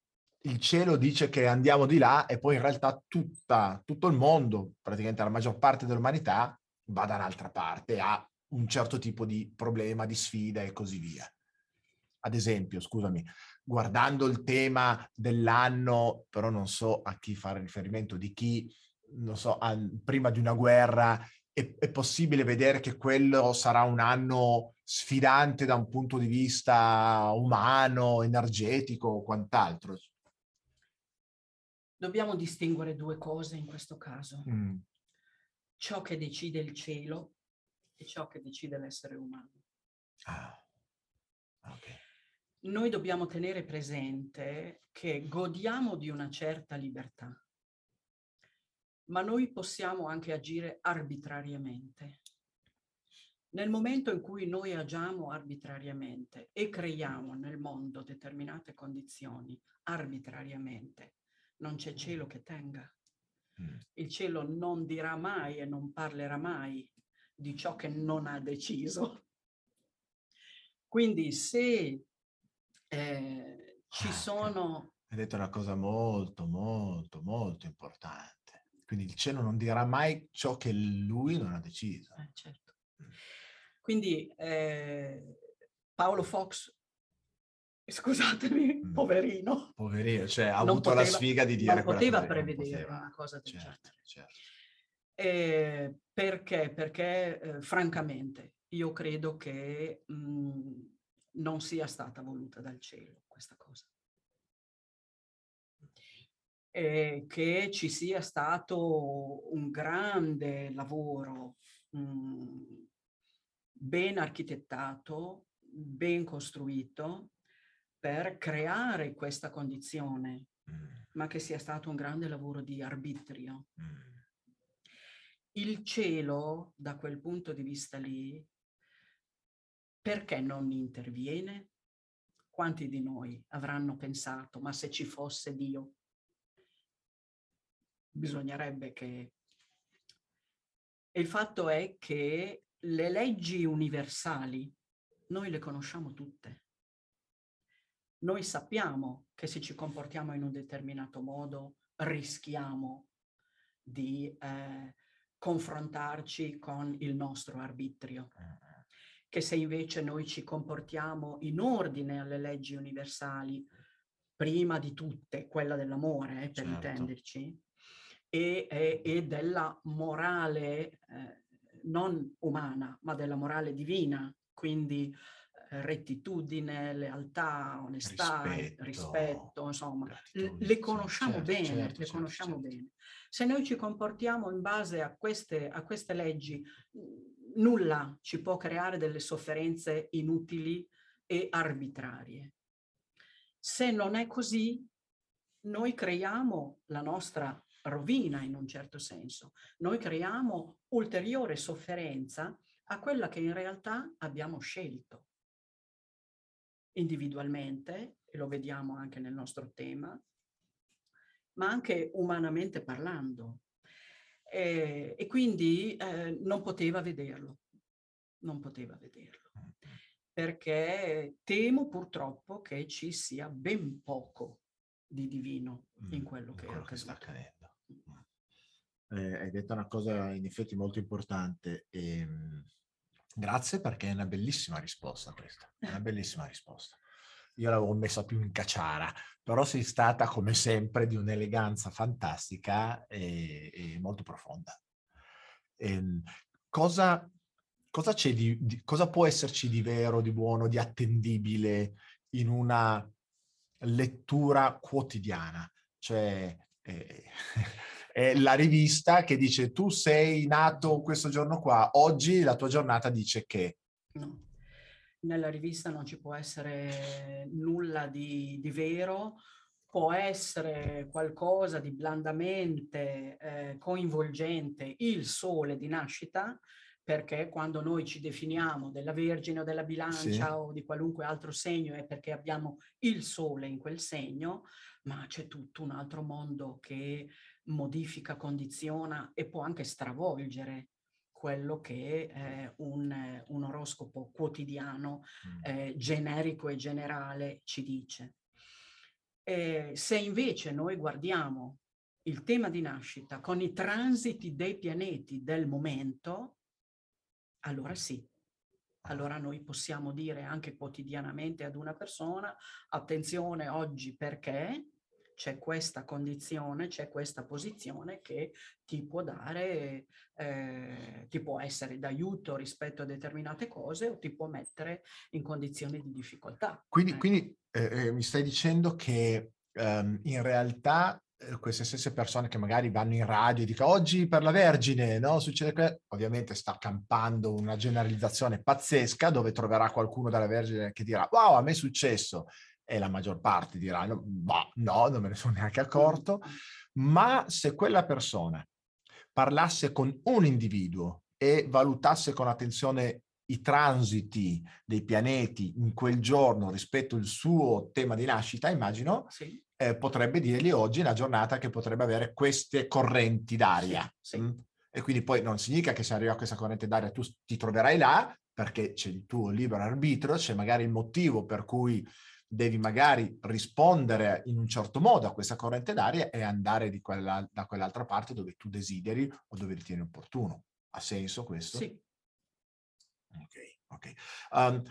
il cielo dice che andiamo di là e poi in realtà tutto il mondo, praticamente la maggior parte dell'umanità, va da un'altra parte, ha un certo tipo di problema, di sfida e così via. Ad esempio, scusami, guardando il tema dell'anno, però non so a chi fare riferimento, di chi, non so, prima di una guerra, è possibile vedere che quello sarà un anno sfidante da un punto di vista umano, energetico o quant'altro? Dobbiamo distinguere 2 cose in questo caso. Ciò che decide il cielo e ciò che decide l'essere umano. Ah. Okay. Noi dobbiamo tenere presente che godiamo di una certa libertà, ma noi possiamo anche agire arbitrariamente. Nel momento in cui noi agiamo arbitrariamente e creiamo nel mondo determinate condizioni arbitrariamente, non c'è cielo che tenga. Il cielo non dirà mai e non parlerà mai di ciò che non ha deciso. Quindi se ci sono... Hai detto una cosa molto, molto, molto importante. Quindi il cielo non dirà mai ciò che lui non ha deciso. Certo. Quindi Paolo Fox, scusatemi, poverino. Poverino, cioè ha avuto la sfiga di dire quella cosa. Non poteva prevedere una cosa del genere. Certo. Perché? Perché francamente io credo che non sia stata voluta dal cielo questa cosa. Che ci sia stato un grande lavoro ben architettato, ben costruito per creare questa condizione, ma che sia stato un grande lavoro di arbitrio. Il cielo, da quel punto di vista lì, perché non interviene? Quanti di noi avranno pensato, ma se ci fosse Dio? Bisognerebbe che... E il fatto è che le leggi universali noi le conosciamo tutte. Noi sappiamo che se ci comportiamo in un determinato modo rischiamo di confrontarci con il nostro arbitrio. Che se invece noi ci comportiamo in ordine alle leggi universali, prima di tutte quella dell'amore, per intenderci, e della morale non umana, ma della morale divina, quindi rettitudine, lealtà, onestà, rispetto insomma, le conosciamo bene, bene. Se noi ci comportiamo in base a queste leggi, nulla ci può creare delle sofferenze inutili e arbitrarie. Se non è così, noi creiamo la nostra rovina in un certo senso, noi creiamo ulteriore sofferenza a quella che in realtà abbiamo scelto individualmente, e lo vediamo anche nel nostro tema, ma anche umanamente parlando. E quindi non poteva vederlo, perché temo purtroppo che ci sia ben poco di divino in quello che sta accadendo. Hai detto una cosa in effetti molto importante e grazie, perché è una bellissima risposta questa, è una bellissima risposta. Io l'avevo messa più in caciara, però sei stata come sempre di un'eleganza fantastica e molto profonda. Cosa c'è di cosa può esserci di vero, di buono, di attendibile in una lettura quotidiana? Cioè è la rivista che dice tu sei nato questo giorno qua, oggi la tua giornata dice che... No. Nella rivista non ci può essere nulla di vero, può essere qualcosa di blandamente coinvolgente, il sole di nascita, perché quando noi ci definiamo della Vergine o della Bilancia o di qualunque altro segno è perché abbiamo il sole in quel segno, ma c'è tutto un altro mondo che modifica, condiziona e può anche stravolgere quello che è un oroscopo quotidiano, generico e generale ci dice. Se invece noi guardiamo il tema di nascita con i transiti dei pianeti del momento, allora sì, allora noi possiamo dire anche quotidianamente ad una persona attenzione oggi perché c'è questa condizione, c'è questa posizione che ti può dare, ti può essere d'aiuto rispetto a determinate cose o ti può mettere in condizioni di difficoltà. Quindi, quindi mi stai dicendo che in realtà queste stesse persone che magari vanno in radio e dicono oggi per la Vergine, no? Succede che ovviamente sta campando una generalizzazione pazzesca dove troverà qualcuno dalla Vergine che dirà wow, a me è successo. E la maggior parte diranno, bah, no, non me ne sono neanche accorto. Ma se quella persona parlasse con un individuo e valutasse con attenzione i transiti dei pianeti in quel giorno rispetto al suo tema di nascita, immagino, potrebbe dirgli oggi la giornata che potrebbe avere queste correnti d'aria. E quindi poi non significa che se arriva a questa corrente d'aria tu ti troverai là, perché c'è il tuo libero arbitrio, c'è magari il motivo per cui devi magari rispondere in un certo modo a questa corrente d'aria e andare di quella, da quell'altra parte dove tu desideri o dove ritieni opportuno. Ha senso questo? Sì. Ok.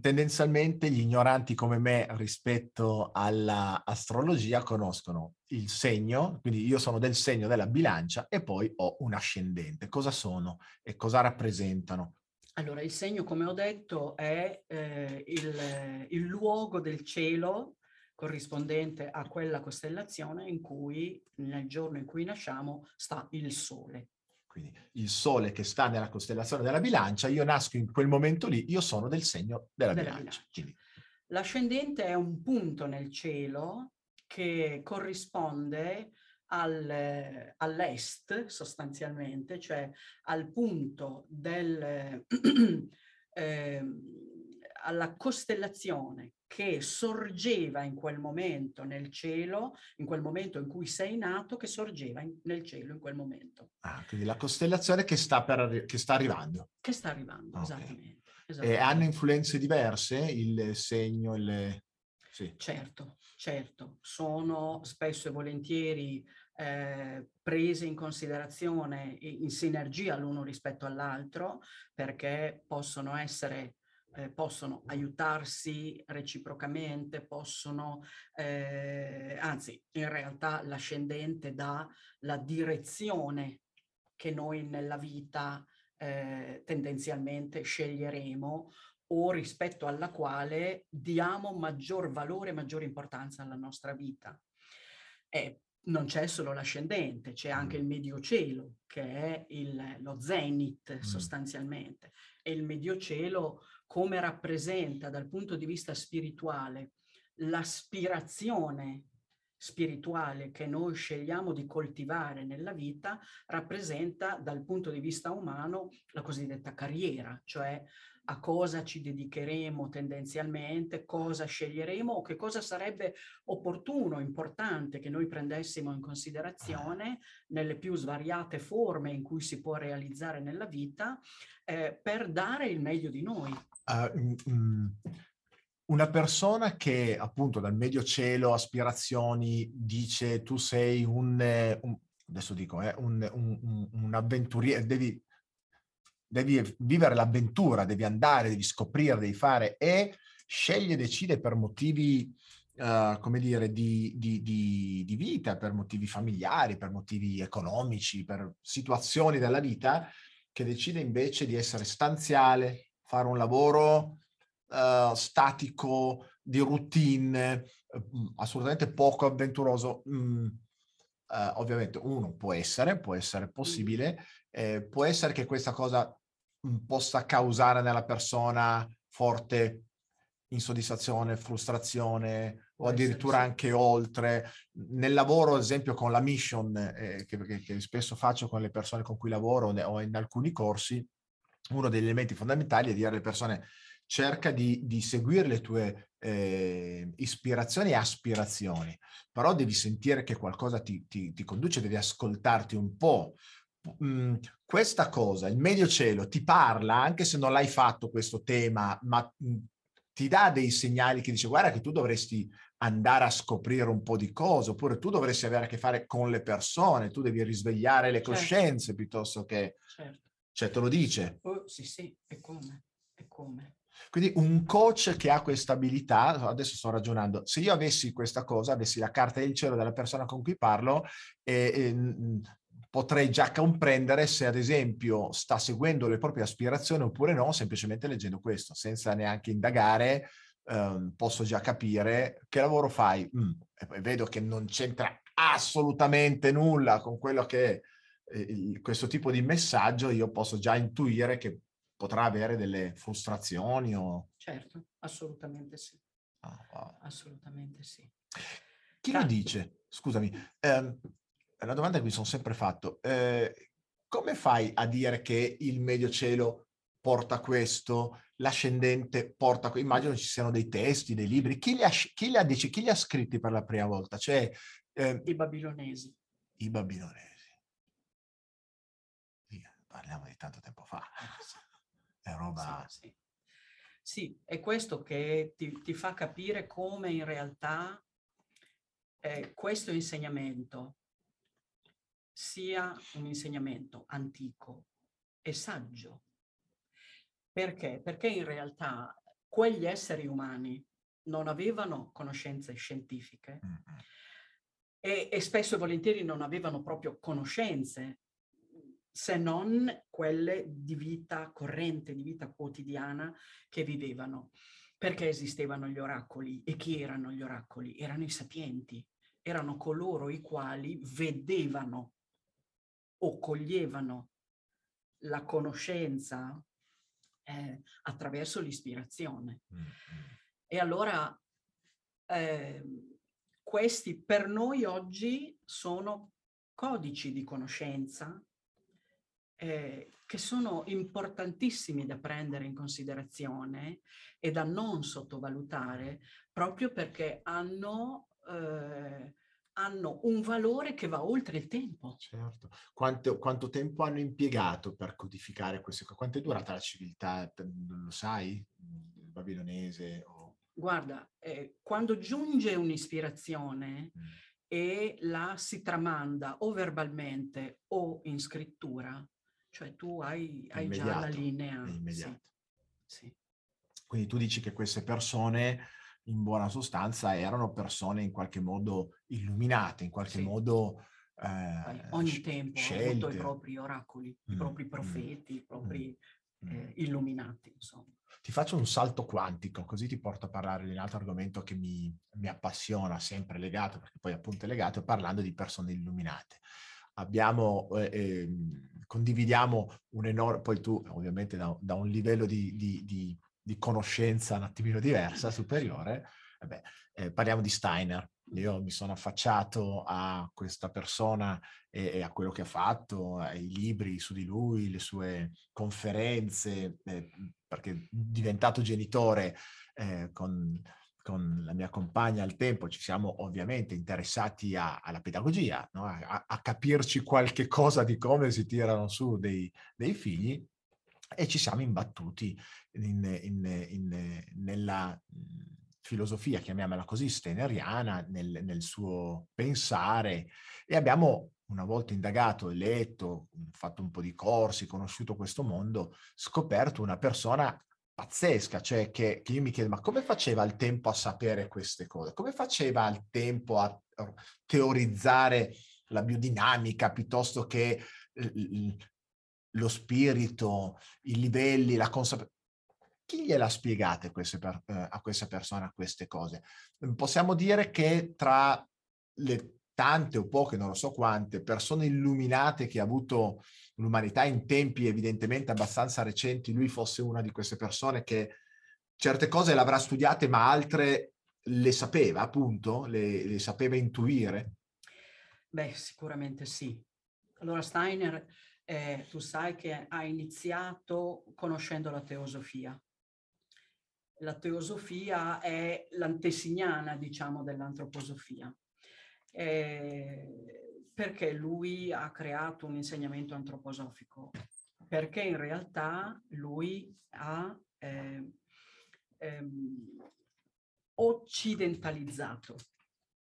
Tendenzialmente gli ignoranti come me rispetto alla astrologia conoscono il segno, quindi io sono del segno della Bilancia e poi ho un ascendente. Cosa sono e cosa rappresentano? Allora, il segno, come ho detto, è il luogo del cielo corrispondente a quella costellazione in cui, nel giorno in cui nasciamo, sta il sole. Quindi il sole che sta nella costellazione della Bilancia, io nasco in quel momento lì, io sono del segno della Bilancia. Quindi... L'ascendente è un punto nel cielo che corrisponde all'est sostanzialmente, cioè al punto del alla costellazione che sorgeva in quel momento nel cielo, in quel momento in cui sei nato, che sorgeva nel cielo in quel momento. Ah, quindi la costellazione che sta arrivando. Che sta arrivando, okay. Esattamente. Hanno influenze diverse il segno, Sì. Certo. Sono spesso e volentieri prese in considerazione in sinergia l'uno rispetto all'altro, perché possono essere, possono aiutarsi reciprocamente, possono, anzi, in realtà l'ascendente dà la direzione che noi nella vita tendenzialmente sceglieremo, o rispetto alla quale diamo maggior valore, maggior importanza alla nostra vita. Non c'è solo l'ascendente, c'è anche il Mediocielo, che è lo zenith sostanzialmente. E il Mediocielo come rappresenta dal punto di vista spirituale l'aspirazione spirituale che noi scegliamo di coltivare nella vita, rappresenta dal punto di vista umano la cosiddetta carriera, cioè a cosa ci dedicheremo tendenzialmente, cosa sceglieremo o che cosa sarebbe opportuno, importante che noi prendessimo in considerazione nelle più svariate forme in cui si può realizzare nella vita per dare il meglio di noi. Una persona che appunto dal Mediocielo, aspirazioni, dice tu sei un avventuriero, devi vivere l'avventura, devi andare, devi scoprire, devi fare, e sceglie, decide per motivi, di vita, per motivi familiari, per motivi economici, per situazioni della vita, che decide invece di essere stanziale, fare un lavoro statico, di routine, assolutamente poco avventuroso. Ovviamente uno può essere possibile, può essere che questa cosa possa causare nella persona forte insoddisfazione, frustrazione, o addirittura anche oltre. Nel lavoro, ad esempio, con la mission che spesso faccio con le persone con cui lavoro o in alcuni corsi, uno degli elementi fondamentali è dire alle persone: cerca di seguire le tue ispirazioni e aspirazioni, però devi sentire che qualcosa ti conduce, devi ascoltarti un po'. Questa cosa, il Mediocielo, ti parla, anche se non l'hai fatto questo tema, ma ti dà dei segnali che dice: guarda che tu dovresti andare a scoprire un po' di cose, oppure tu dovresti avere a che fare con le persone, tu devi risvegliare le coscienze piuttosto che... Certo. Cioè, te lo dice. Oh, sì, sì, e come? Quindi un coach che ha questa abilità, adesso sto ragionando, se io avessi questa cosa, avessi la carta del cielo della persona con cui parlo, potrei già comprendere se ad esempio sta seguendo le proprie aspirazioni oppure no, semplicemente leggendo questo, senza neanche indagare, posso già capire che lavoro fai. E poi vedo che non c'entra assolutamente nulla con quello che questo tipo di messaggio, io posso già intuire che potrà avere delle frustrazioni o... Certo, assolutamente sì. Ah, wow. Assolutamente sì. Chi lo dice? Scusami, è una domanda che mi sono sempre fatto. Come fai a dire che il Mediocielo porta questo, l'ascendente porta questo? Immagino ci siano dei testi, dei libri. Chi li ha scritti per la prima volta? Cioè, i babilonesi. I babilonesi. Parliamo di tanto tempo fa. Roba. Sì, è questo che ti fa capire come in realtà questo insegnamento sia un insegnamento antico e saggio. Perché? Perché in realtà quegli esseri umani non avevano conoscenze scientifiche e spesso e volentieri non avevano proprio conoscenze, se non quelle di vita corrente, di vita quotidiana che vivevano. Perché esistevano gli oracoli? E chi erano gli oracoli? Erano i sapienti, erano coloro i quali vedevano o coglievano la conoscenza attraverso l'ispirazione. E allora questi per noi oggi sono codici di conoscenza che sono importantissimi da prendere in considerazione e da non sottovalutare, proprio perché hanno un valore che va oltre il tempo. Certo. Quanto tempo hanno impiegato per codificare queste cose? Quanto è durata la civiltà? Lo sai? Il babilonese? Guarda, quando giunge un'ispirazione... e la si tramanda o verbalmente o in scrittura, cioè tu hai già la linea. Sì. Quindi tu dici che queste persone in buona sostanza erano persone in qualche modo illuminate, in qualche modo ogni tempo scelte. Ha avuto i propri oracoli, i propri profeti, i propri illuminati, insomma. Ti faccio un salto quantico, così ti porto a parlare di un altro argomento che mi appassiona, sempre legato, perché poi appunto è legato, parlando di persone illuminate. Abbiamo, condividiamo un enorme, poi tu ovviamente da un livello di conoscenza un attimino diversa, superiore, parliamo di Steiner. Io mi sono affacciato a questa persona e a quello che ha fatto, ai libri su di lui, le sue conferenze, perché diventato genitore con la mia compagna al tempo ci siamo ovviamente interessati alla pedagogia, no? a capirci qualche cosa di come si tirano su dei figli, e ci siamo imbattuti nella filosofia, chiamiamola così, steineriana, nel suo pensare, e abbiamo una volta indagato e letto, fatto un po' di corsi, conosciuto questo mondo, scoperto una persona pazzesca, cioè che io mi chiedo, ma come faceva al tempo a sapere queste cose? Come faceva al tempo a teorizzare la biodinamica piuttosto che lo spirito, i livelli, la consapevolezza? Chi gliela ha spiegate a questa persona queste cose? Possiamo dire che tra le tante o poche, non lo so quante, persone illuminate che ha avuto l'umanità in tempi evidentemente abbastanza recenti, lui fosse una di queste persone che certe cose le avrà studiate, ma altre le sapeva, appunto, le sapeva intuire? Beh, sicuramente sì. Allora Steiner, tu sai che ha iniziato conoscendo la teosofia. La teosofia è l'antesignana, diciamo, dell'antroposofia, perché lui ha creato un insegnamento antroposofico, perché in realtà lui ha occidentalizzato,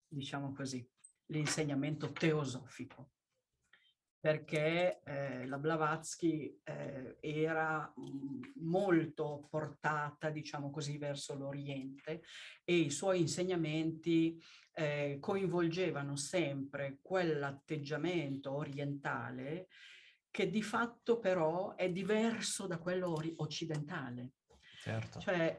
diciamo così, l'insegnamento teosofico, perché la Blavatsky era molto portata, diciamo così, verso l'Oriente, e i suoi insegnamenti coinvolgevano sempre quell'atteggiamento orientale che di fatto però è diverso da quello occidentale. Certo. Cioè,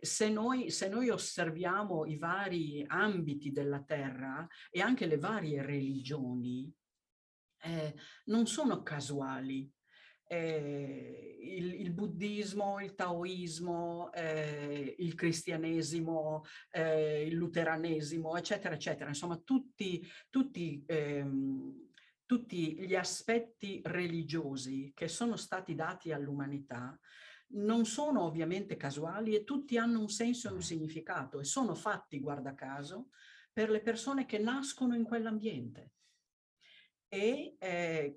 se noi osserviamo i vari ambiti della Terra e anche le varie religioni, non sono casuali. Il buddismo, il taoismo, il cristianesimo, il luteranesimo, eccetera, eccetera. Insomma, tutti gli aspetti religiosi che sono stati dati all'umanità non sono ovviamente casuali, e tutti hanno un senso e un significato, e sono fatti, guarda caso, per le persone che nascono in quell'ambiente e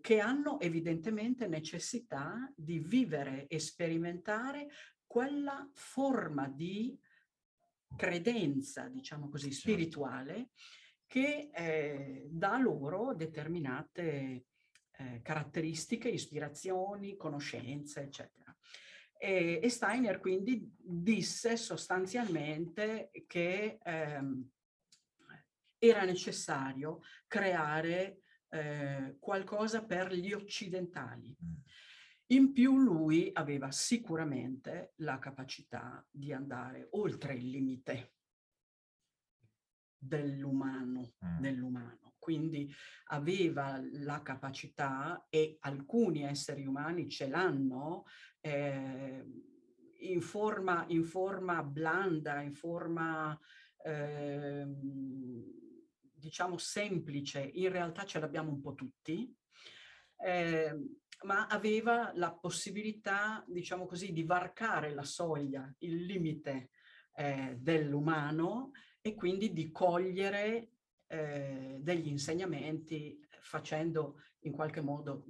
che hanno evidentemente necessità di vivere e sperimentare quella forma di credenza, diciamo così, spirituale, che dà loro determinate caratteristiche, ispirazioni, conoscenze, eccetera. E Steiner quindi disse sostanzialmente che era necessario creare qualcosa per gli occidentali. In più lui aveva sicuramente la capacità di andare oltre il limite dell'umano. Quindi aveva la capacità, e alcuni esseri umani ce l'hanno, in forma blanda, in forma diciamo semplice, in realtà ce l'abbiamo un po' tutti, ma aveva la possibilità, diciamo così, di varcare la soglia, il limite dell'umano, e quindi di cogliere degli insegnamenti, facendo in qualche modo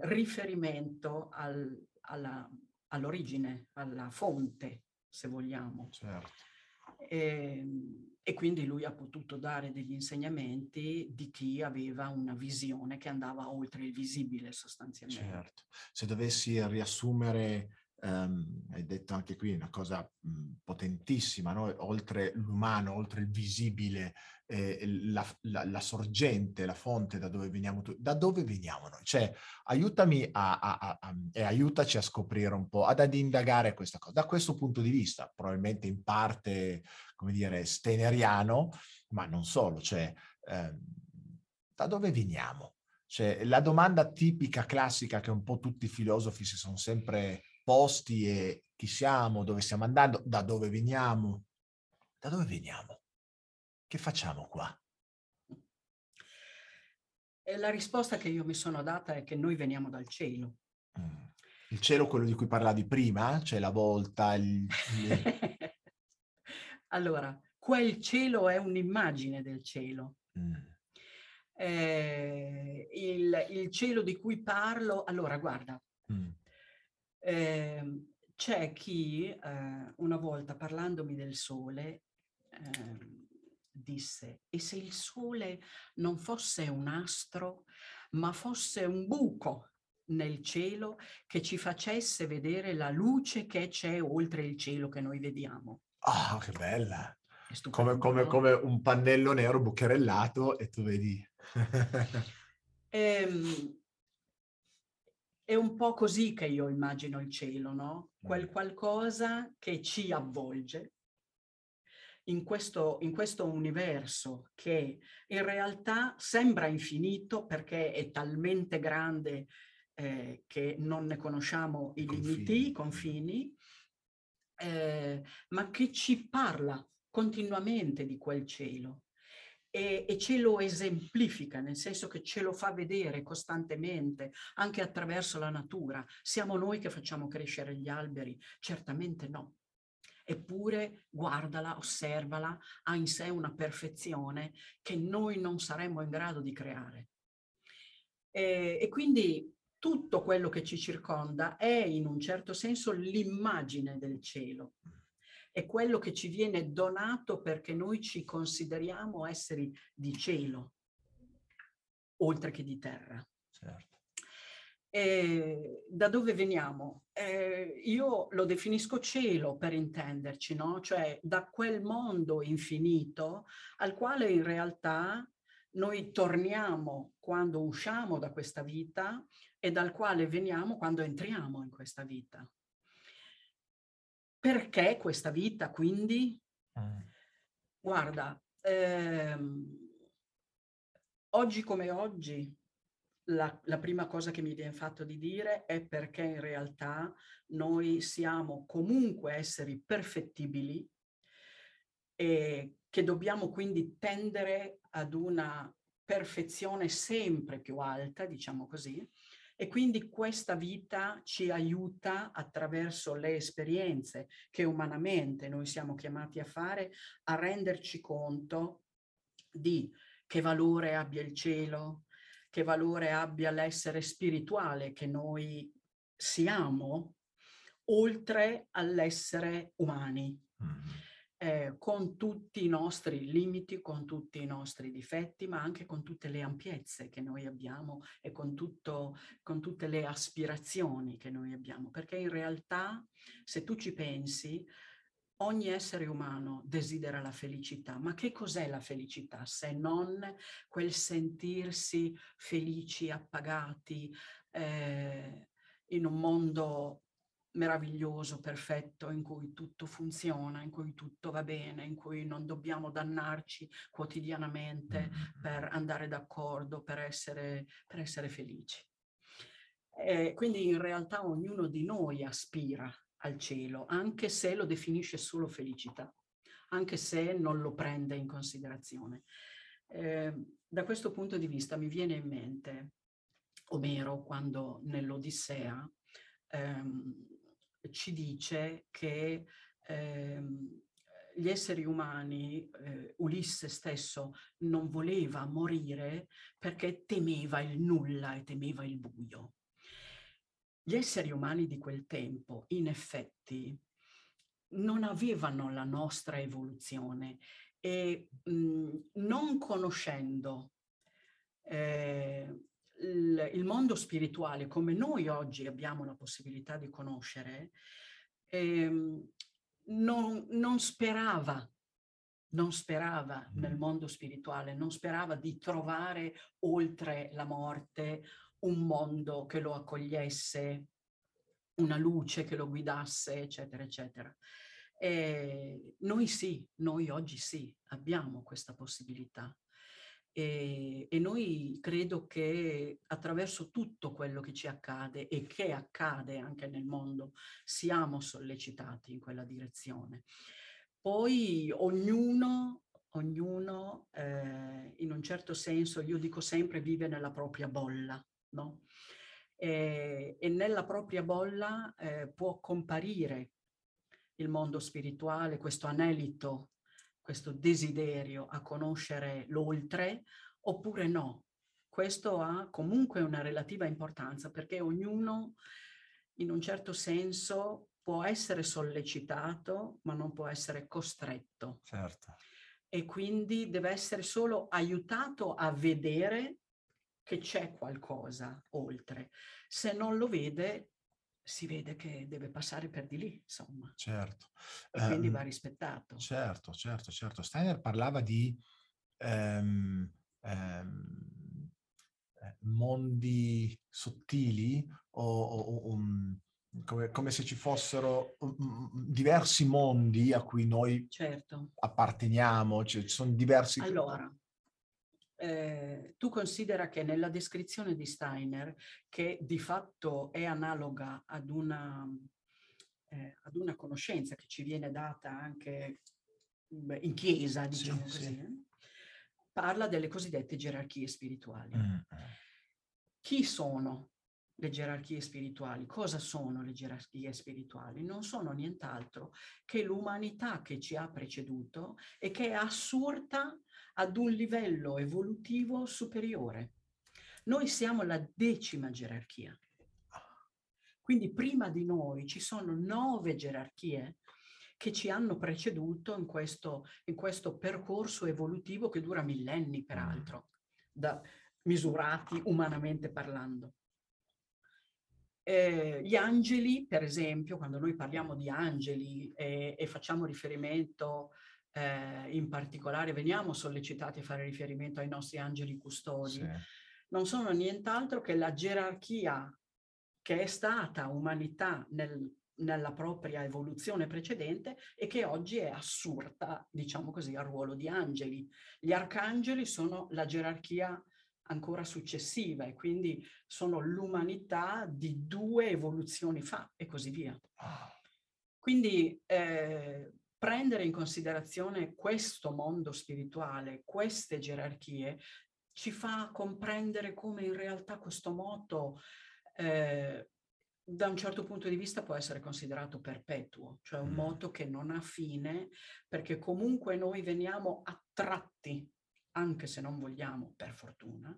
riferimento all'origine, alla fonte, se vogliamo. Certo. E quindi lui ha potuto dare degli insegnamenti di chi aveva una visione che andava oltre il visibile, sostanzialmente. Certo. Se dovessi riassumere hai detto anche qui una cosa potentissima, no? Oltre l'umano, oltre il visibile, la sorgente, la fonte da dove veniamo, da dove veniamo noi. Cioè, aiutami e aiutaci a scoprire un po', ad indagare questa cosa. Da questo punto di vista, probabilmente in parte, come dire, steineriano, ma non solo, cioè da dove veniamo? Cioè, la domanda tipica, classica, che un po' tutti i filosofi si sono sempre posti e chi siamo, dove stiamo andando, da dove veniamo? Da dove veniamo? Che facciamo qua? E la risposta che io mi sono data è che noi veniamo dal cielo. Il cielo, quello di cui parlavi prima? Cioè la volta... Allora, quel cielo è un'immagine del cielo. Il cielo di cui parlo... Allora, guarda... c'è chi una volta parlandomi del sole disse: e se il sole non fosse un astro ma fosse un buco nel cielo che ci facesse vedere la luce che c'è oltre il cielo che noi vediamo? Ah, oh, che bella! Come un pannello nero bucherellato e tu vedi... È un po' così che io immagino il cielo, no? Quel qualcosa che ci avvolge in questo universo che in realtà sembra infinito perché è talmente grande che non ne conosciamo i limiti, i confini, ma che ci parla continuamente di quel cielo. E ce lo esemplifica, nel senso che ce lo fa vedere costantemente, anche attraverso la natura. Siamo noi che facciamo crescere gli alberi? Certamente no. Eppure guardala, osservala, ha in sé una perfezione che noi non saremmo in grado di creare. E quindi tutto quello che ci circonda è in un certo senso l'immagine del cielo. È quello che ci viene donato perché noi ci consideriamo esseri di cielo, oltre che di terra. Certo. Da dove veniamo? Io lo definisco cielo, per intenderci, no? Cioè da quel mondo infinito al quale in realtà noi torniamo quando usciamo da questa vita e dal quale veniamo quando entriamo in questa vita. Perché questa vita, quindi? Guarda, oggi come oggi, la prima cosa che mi viene fatto di dire è perché in realtà noi siamo comunque esseri perfettibili e che dobbiamo quindi tendere ad una perfezione sempre più alta, diciamo così. E quindi questa vita ci aiuta, attraverso le esperienze che umanamente noi siamo chiamati a fare, a renderci conto di che valore abbia il cielo, che valore abbia l'essere spirituale che noi siamo, oltre all'essere umani, con tutti i nostri limiti, con tutti i nostri difetti, ma anche con tutte le ampiezze che noi abbiamo e con tutte le aspirazioni che noi abbiamo. Perché in realtà, se tu ci pensi, ogni essere umano desidera la felicità. Ma che cos'è la felicità se non quel sentirsi felici, appagati, in un mondo meraviglioso, perfetto, in cui tutto funziona, in cui tutto va bene, in cui non dobbiamo dannarci quotidianamente per andare d'accordo, per essere felici. Quindi in realtà ognuno di noi aspira al cielo, anche se lo definisce solo felicità, anche se non lo prende in considerazione. Da questo punto di vista mi viene in mente Omero quando nell'Odissea ci dice che gli esseri umani, Ulisse stesso, non voleva morire perché temeva il nulla e temeva il buio. Gli esseri umani di quel tempo, in effetti, non avevano la nostra evoluzione e non conoscendo il mondo spirituale, come noi oggi abbiamo la possibilità di conoscere, non sperava nel mondo spirituale, non sperava di trovare oltre la morte un mondo che lo accogliesse, una luce che lo guidasse, eccetera, eccetera. E noi sì, noi oggi sì, abbiamo questa possibilità. E noi credo che attraverso tutto quello che ci accade e che accade anche nel mondo siamo sollecitati in quella direzione. Poi ognuno in un certo senso, io dico sempre, vive nella propria bolla, no? E nella propria bolla può comparire il mondo spirituale, questo anelito, questo desiderio a conoscere l'oltre, oppure no. Questo ha comunque una relativa importanza, perché ognuno in un certo senso può essere sollecitato, ma non può essere costretto. Certo. E quindi deve essere solo aiutato a vedere che c'è qualcosa oltre. Se non lo vede, si vede che deve passare per di lì, insomma. Certo. E quindi va rispettato. Certo, certo, certo. Steiner parlava di mondi sottili come se ci fossero diversi mondi a cui noi apparteniamo. Cioè, ci sono diversi... Allora, tu considera che nella descrizione di Steiner, che di fatto è analoga ad una conoscenza che ci viene data anche in chiesa, diciamo così. Parla delle cosiddette gerarchie spirituali. Chi sono le gerarchie spirituali? Cosa sono le gerarchie spirituali? Non sono nient'altro che l'umanità che ci ha preceduto e che è assurda ad un livello evolutivo superiore. Noi siamo la 10ª gerarchia. Quindi prima di noi ci sono 9 gerarchie che ci hanno preceduto in questo percorso evolutivo che dura millenni, peraltro, misurati umanamente parlando. Gli angeli, per esempio, quando noi parliamo di angeli e facciamo riferimento... in particolare veniamo sollecitati a fare riferimento ai nostri angeli custodi, non sono nient'altro che la gerarchia che è stata umanità nella propria evoluzione precedente e che oggi è assurda, diciamo così, al ruolo di angeli. Gli arcangeli sono la gerarchia ancora successiva e quindi sono l'umanità di 2 evoluzioni fa e così via. Quindi prendere in considerazione questo mondo spirituale, queste gerarchie, ci fa comprendere come in realtà questo moto, da un certo punto di vista, può essere considerato perpetuo, cioè un moto che non ha fine, perché comunque noi veniamo attratti, anche se non vogliamo, per fortuna,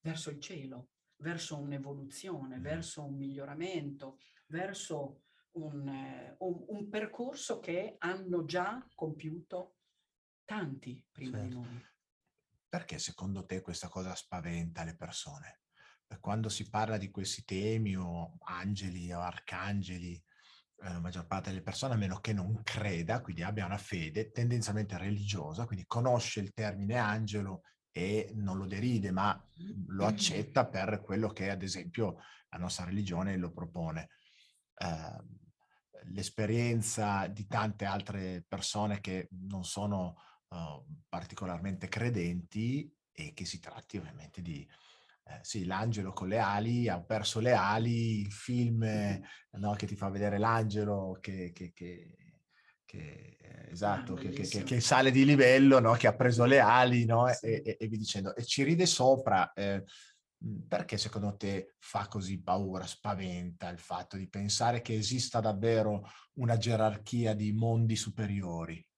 verso il cielo, verso un'evoluzione, verso un miglioramento, verso... Un percorso che hanno già compiuto tanti prima di noi. Perché secondo te questa cosa spaventa le persone? Quando si parla di questi temi o angeli o arcangeli, la maggior parte delle persone, a meno che non creda, quindi abbia una fede tendenzialmente religiosa, quindi conosce il termine angelo e non lo deride, ma lo accetta per quello che, ad esempio, la nostra religione lo propone. L'esperienza di tante altre persone che non sono particolarmente credenti e che si tratti ovviamente di l'angelo con le ali, ha perso le ali, il film no, che ti fa vedere l'angelo che sale di livello, no, che ha preso le ali, no, e vi dicendo, e ci ride sopra. Perché secondo te fa così paura, spaventa il fatto di pensare che esista davvero una gerarchia di mondi superiori?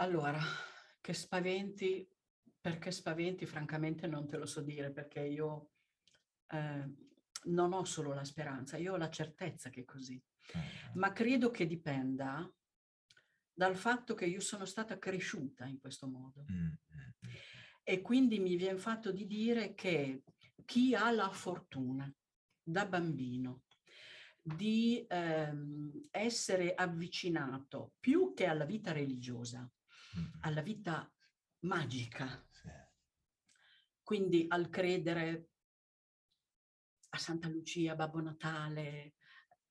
Allora, che spaventi, perché spaventi francamente non te lo so dire, perché io non ho solo la speranza, io ho la certezza che è così. Ma credo che dipenda dal fatto che io sono stata cresciuta in questo modo. E quindi mi viene fatto di dire che chi ha la fortuna da bambino di essere avvicinato più che alla vita religiosa, alla vita magica, quindi al credere a Santa Lucia, Babbo Natale,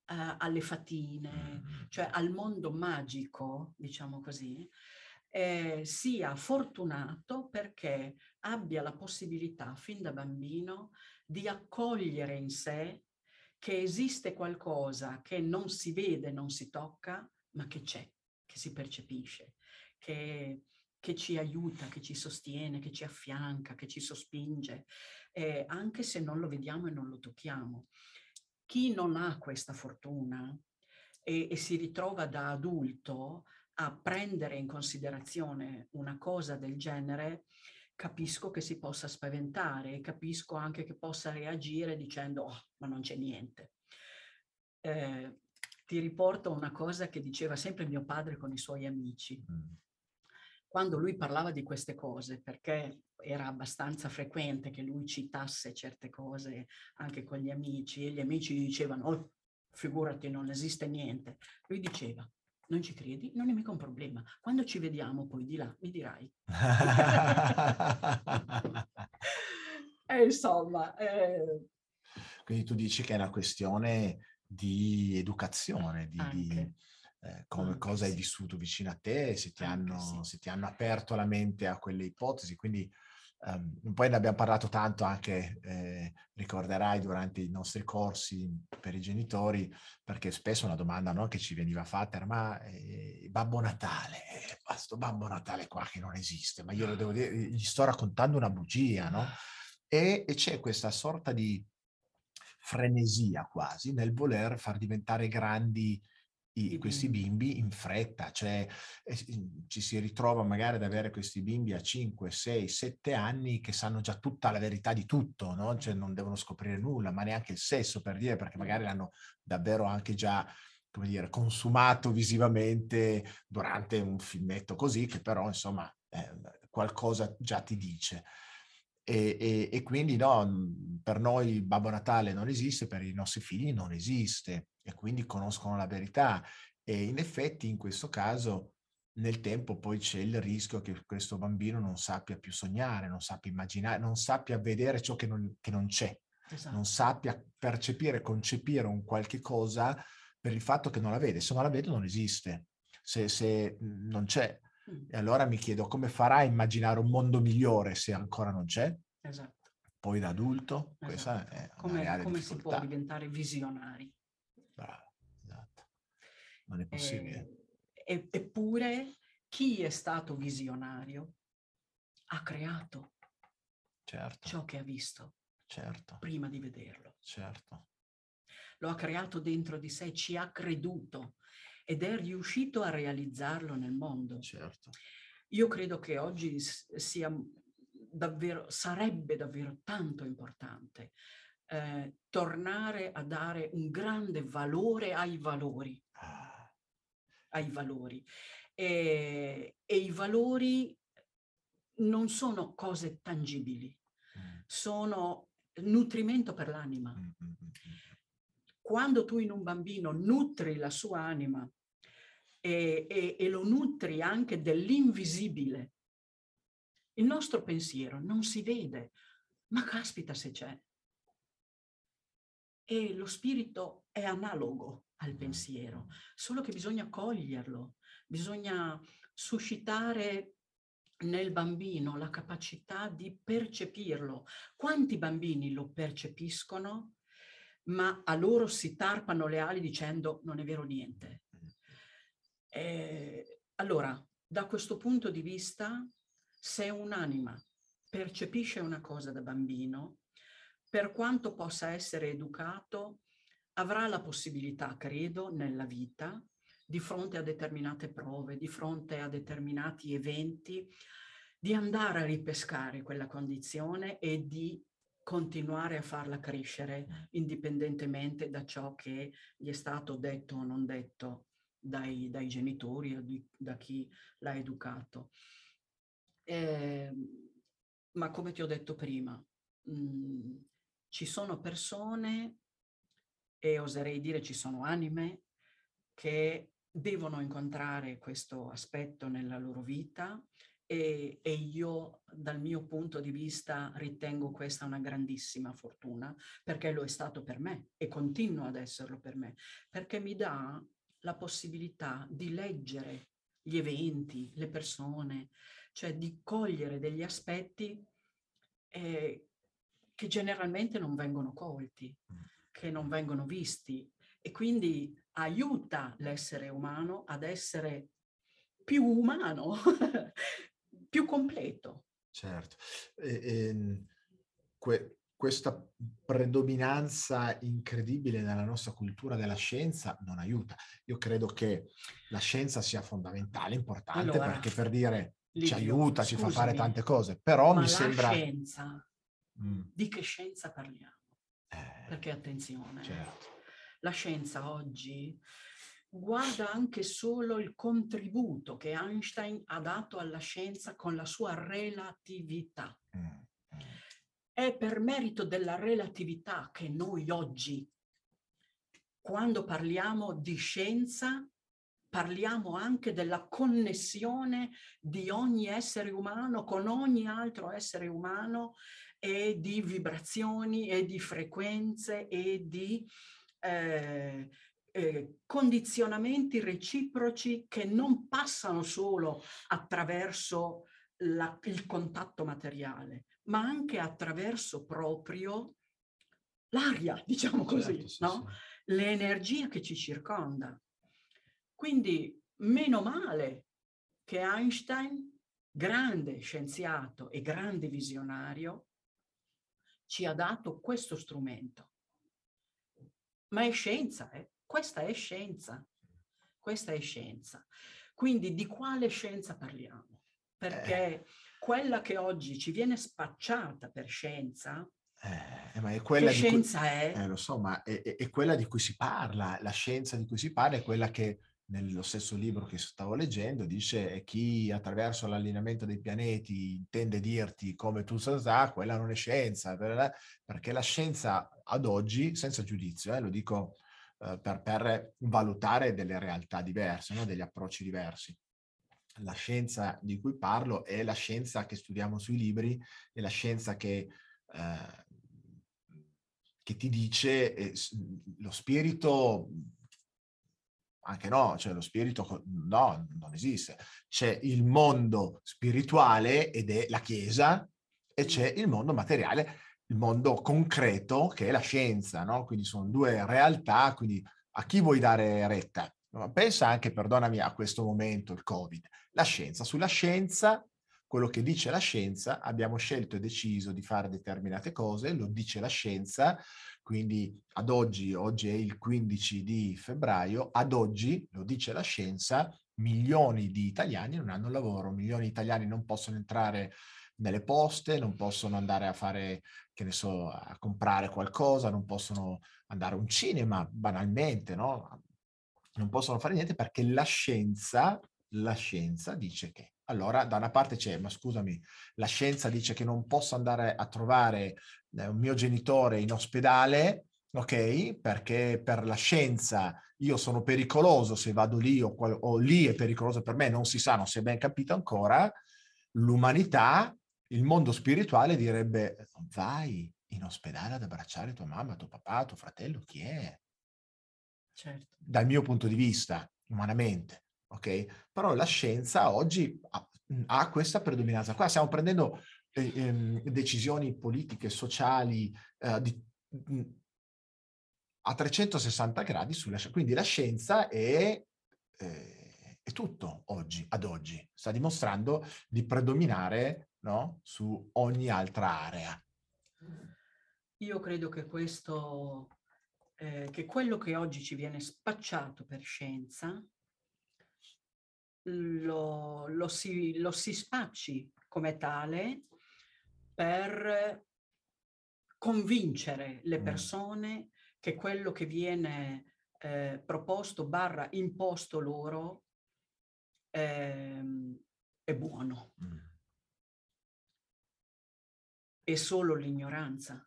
alle fatine, cioè al mondo magico, diciamo così, sia fortunato perché abbia la possibilità fin da bambino di accogliere in sé che esiste qualcosa che non si vede, non si tocca, ma che c'è, che si percepisce, che ci aiuta, che ci sostiene, che ci affianca, che ci sospinge, anche se non lo vediamo e non lo tocchiamo. Chi non ha questa fortuna e si ritrova da adulto a prendere in considerazione una cosa del genere, capisco che si possa spaventare e capisco anche che possa reagire dicendo «Oh, ma non c'è niente». Ti riporto una cosa che diceva sempre mio padre con i suoi amici. Quando lui parlava di queste cose, perché era abbastanza frequente che lui citasse certe cose anche con gli amici, e gli amici dicevano «Oh, figurati, non esiste niente». Lui diceva «Non ci credi? Non è mica un problema. Quando ci vediamo poi di là, mi dirai». E insomma... Quindi tu dici che è una questione di educazione, di come cosa hai vissuto vicino a te, se ti hanno aperto la mente a quelle ipotesi. Quindi poi ne abbiamo parlato tanto anche, ricorderai, durante i nostri corsi per i genitori, perché spesso una domanda, no, che ci veniva fatta era ma Babbo Natale, questo Babbo Natale qua che non esiste, ma io lo devo dire, gli sto raccontando una bugia, no? E c'è questa sorta di frenesia quasi nel voler far diventare grandi questi bimbi in fretta, cioè ci si ritrova magari ad avere questi bimbi a 5, 6, 7 anni che sanno già tutta la verità di tutto, no? Cioè non devono scoprire nulla, ma neanche il sesso, per dire, perché magari l'hanno davvero anche già, come dire, consumato visivamente durante un filmetto così, che però insomma qualcosa già ti dice. E quindi no, per noi Babbo Natale non esiste, per i nostri figli non esiste, e quindi conoscono la verità. E in effetti in questo caso nel tempo poi c'è il rischio che questo bambino non sappia più sognare, non sappia immaginare, non sappia vedere ciò che non c'è. Esatto. Non sappia percepire, concepire un qualche cosa per il fatto che non la vede. Se non la vede non esiste, se non c'è. E allora mi chiedo come farà a immaginare un mondo migliore se ancora non c'è? Esatto. Poi da adulto, esatto. Questa è una reale come difficoltà. Si può diventare visionari? Bravo, esatto. Non è possibile. Eppure chi è stato visionario ha creato, certo, ciò che ha visto, certo, prima di vederlo. Certo. Lo ha creato dentro di sé, ci ha creduto. Ed è riuscito a realizzarlo nel mondo. Certo. Io credo che oggi sarebbe davvero tanto importante tornare a dare un grande valore ai valori. Ai valori. E i valori non sono cose tangibili, sono nutrimento per l'anima. Quando tu in un bambino nutri la sua anima e lo nutri anche dell'invisibile, il nostro pensiero non si vede, ma caspita se c'è. E lo spirito è analogo al pensiero, solo che bisogna coglierlo, bisogna suscitare nel bambino la capacità di percepirlo. Quanti bambini lo percepiscono? Ma a loro si tarpano le ali dicendo non è vero niente. Allora, da questo punto di vista, se un'anima percepisce una cosa da bambino, per quanto possa essere educato, avrà la possibilità, credo, nella vita, di fronte a determinate prove, di fronte a determinati eventi, di andare a ripescare quella condizione e di continuare a farla crescere indipendentemente da ciò che gli è stato detto o non detto dai genitori o da chi l'ha educato. ma come ti ho detto prima, ci sono persone, e oserei dire ci sono anime, che devono incontrare questo aspetto nella loro vita, e io dal mio punto di vista ritengo questa una grandissima fortuna, perché lo è stato per me e continua ad esserlo per me, perché mi dà la possibilità di leggere gli eventi, le persone, cioè di cogliere degli aspetti che generalmente non vengono colti, che non vengono visti, e quindi aiuta l'essere umano ad essere più umano, più completo. Certo. Questa predominanza incredibile nella nostra cultura della scienza non aiuta. Io credo che la scienza sia fondamentale, importante, allora, perché per dire ci aiuta, scusami, ci fa fare tante cose, però mi sembra... Ma la scienza, di che scienza parliamo? Perché attenzione, certo. La scienza oggi guarda anche solo il contributo che Einstein ha dato alla scienza con la sua relatività. È per merito della relatività che noi oggi, quando parliamo di scienza, parliamo anche della connessione di ogni essere umano con ogni altro essere umano, e di vibrazioni e di frequenze e di condizionamenti reciproci che non passano solo attraverso il contatto materiale, ma anche attraverso proprio l'aria, diciamo così, certo, sì, no? Sì. L'energia che ci circonda. Quindi meno male che Einstein, grande scienziato e grande visionario, ci ha dato questo strumento. Ma è scienza, eh? Questa è scienza. Questa è scienza. Quindi di quale scienza parliamo? Perché quella che oggi ci viene spacciata per scienza, ma è quella che scienza è? Lo so, ma è quella di cui si parla, la scienza di cui si parla è quella che nello stesso libro che stavo leggendo dice: chi attraverso l'allineamento dei pianeti intende dirti come tu sa, quella non è scienza, perché la scienza ad oggi, senza giudizio, lo dico per valutare delle realtà diverse, no? Degli approcci diversi. La scienza di cui parlo è la scienza che studiamo sui libri, è la scienza che ti dice lo spirito, anche no, cioè lo spirito no, non esiste. C'è il mondo spirituale ed è la Chiesa, e c'è il mondo materiale, il mondo concreto che è la scienza, no? Quindi sono due realtà, quindi a chi vuoi dare retta? Pensa anche, perdonami, a questo momento, il Covid. La scienza, sulla scienza, quello che dice la scienza, abbiamo scelto e deciso di fare determinate cose, lo dice la scienza, quindi ad oggi, oggi è il 15 di febbraio, ad oggi, lo dice la scienza, milioni di italiani non hanno lavoro, milioni di italiani non possono entrare nelle poste, non possono andare a fare, che ne so, a comprare qualcosa, non possono andare a un cinema, banalmente, no? Non possono fare niente perché la scienza dice che. Allora, da una parte c'è, ma scusami, la scienza dice che non posso andare a trovare un mio genitore in ospedale, ok? Perché per la scienza io sono pericoloso se vado lì, o lì è pericoloso per me, non si sa, non si è ben capito ancora. L'umanità, il mondo spirituale direbbe: vai in ospedale ad abbracciare tua mamma, tuo papà, tuo fratello, chi è? Certo. Dal mio punto di vista, umanamente, ok? Però la scienza oggi ha questa predominanza qua. Stiamo prendendo decisioni politiche, sociali, a 360 gradi sulla scienza. Quindi la scienza è tutto oggi, ad oggi. Sta dimostrando di predominare, no? Su ogni altra area. Io credo che questo... che quello che oggi ci viene spacciato per scienza lo si spacci come tale per convincere le persone che quello che viene proposto / imposto loro è buono. è solo l'ignoranza.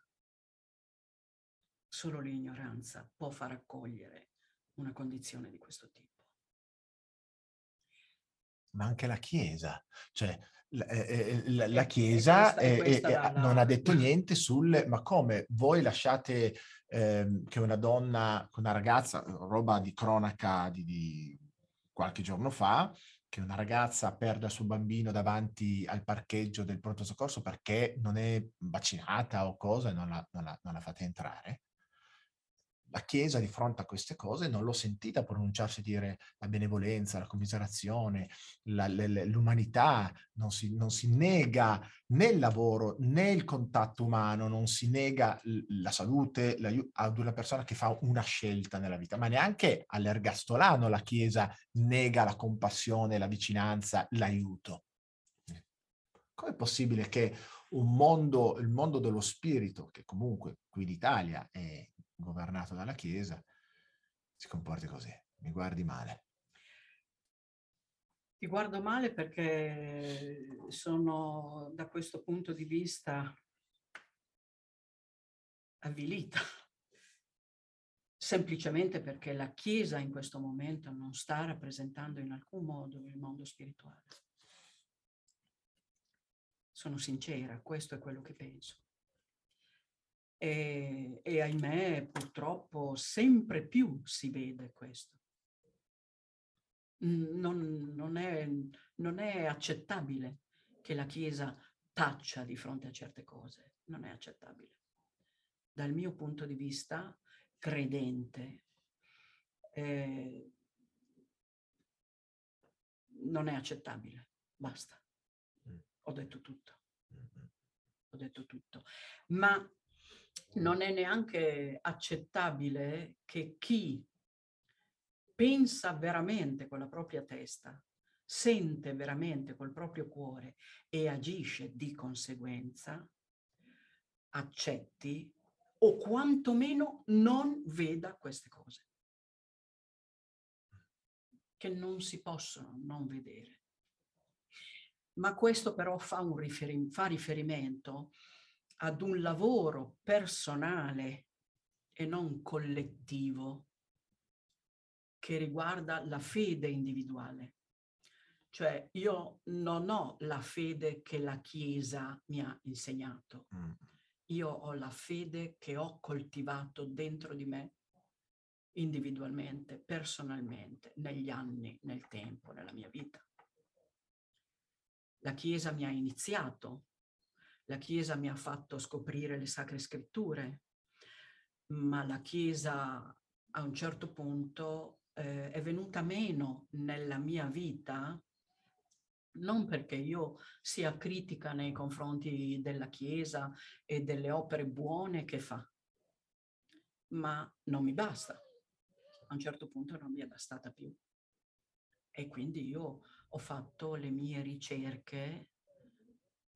Solo l'ignoranza può far accogliere una condizione di questo tipo. Ma anche la Chiesa, cioè la Chiesa non ha detto niente sul ma come voi lasciate che una donna, una ragazza, roba di cronaca di qualche giorno fa, che una ragazza perda il suo bambino davanti al parcheggio del pronto soccorso perché non è vaccinata o cosa e non la fate entrare. La Chiesa di fronte a queste cose non l'ho sentita pronunciarsi, dire la benevolenza, la commiserazione, l'umanità, non si nega né il lavoro né il contatto umano, non si nega la salute ad una persona che fa una scelta nella vita, ma neanche all'ergastolano la Chiesa nega la compassione, la vicinanza, l'aiuto. Com'è possibile che il mondo dello spirito, che comunque qui in Italia è governato dalla Chiesa, si comporti così? Mi guardi male. Ti guardo male perché sono, da questo punto di vista, avvilita. Semplicemente perché la Chiesa in questo momento non sta rappresentando in alcun modo il mondo spirituale. Sono sincera, questo è quello che penso. E ahimè purtroppo sempre più si vede questo. Non è accettabile che la Chiesa taccia di fronte a certe cose, non è accettabile. Dal mio punto di vista credente non è accettabile, basta. Ho detto tutto. Ma non è neanche accettabile che chi pensa veramente con la propria testa, sente veramente col proprio cuore e agisce di conseguenza, accetti o quantomeno non veda queste cose che non si possono non vedere. Ma questo però fa riferimento ad un lavoro personale e non collettivo che riguarda la fede individuale. Cioè io non ho la fede che la Chiesa mi ha insegnato, io ho la fede che ho coltivato dentro di me individualmente, personalmente, negli anni, nel tempo, nella mia vita. La Chiesa mi ha iniziato. La Chiesa mi ha fatto scoprire le Sacre Scritture, ma la Chiesa a un certo punto è venuta meno nella mia vita, non perché io sia critica nei confronti della Chiesa e delle opere buone che fa, ma non mi basta. A un certo punto non mi è bastata più. E quindi io ho fatto le mie ricerche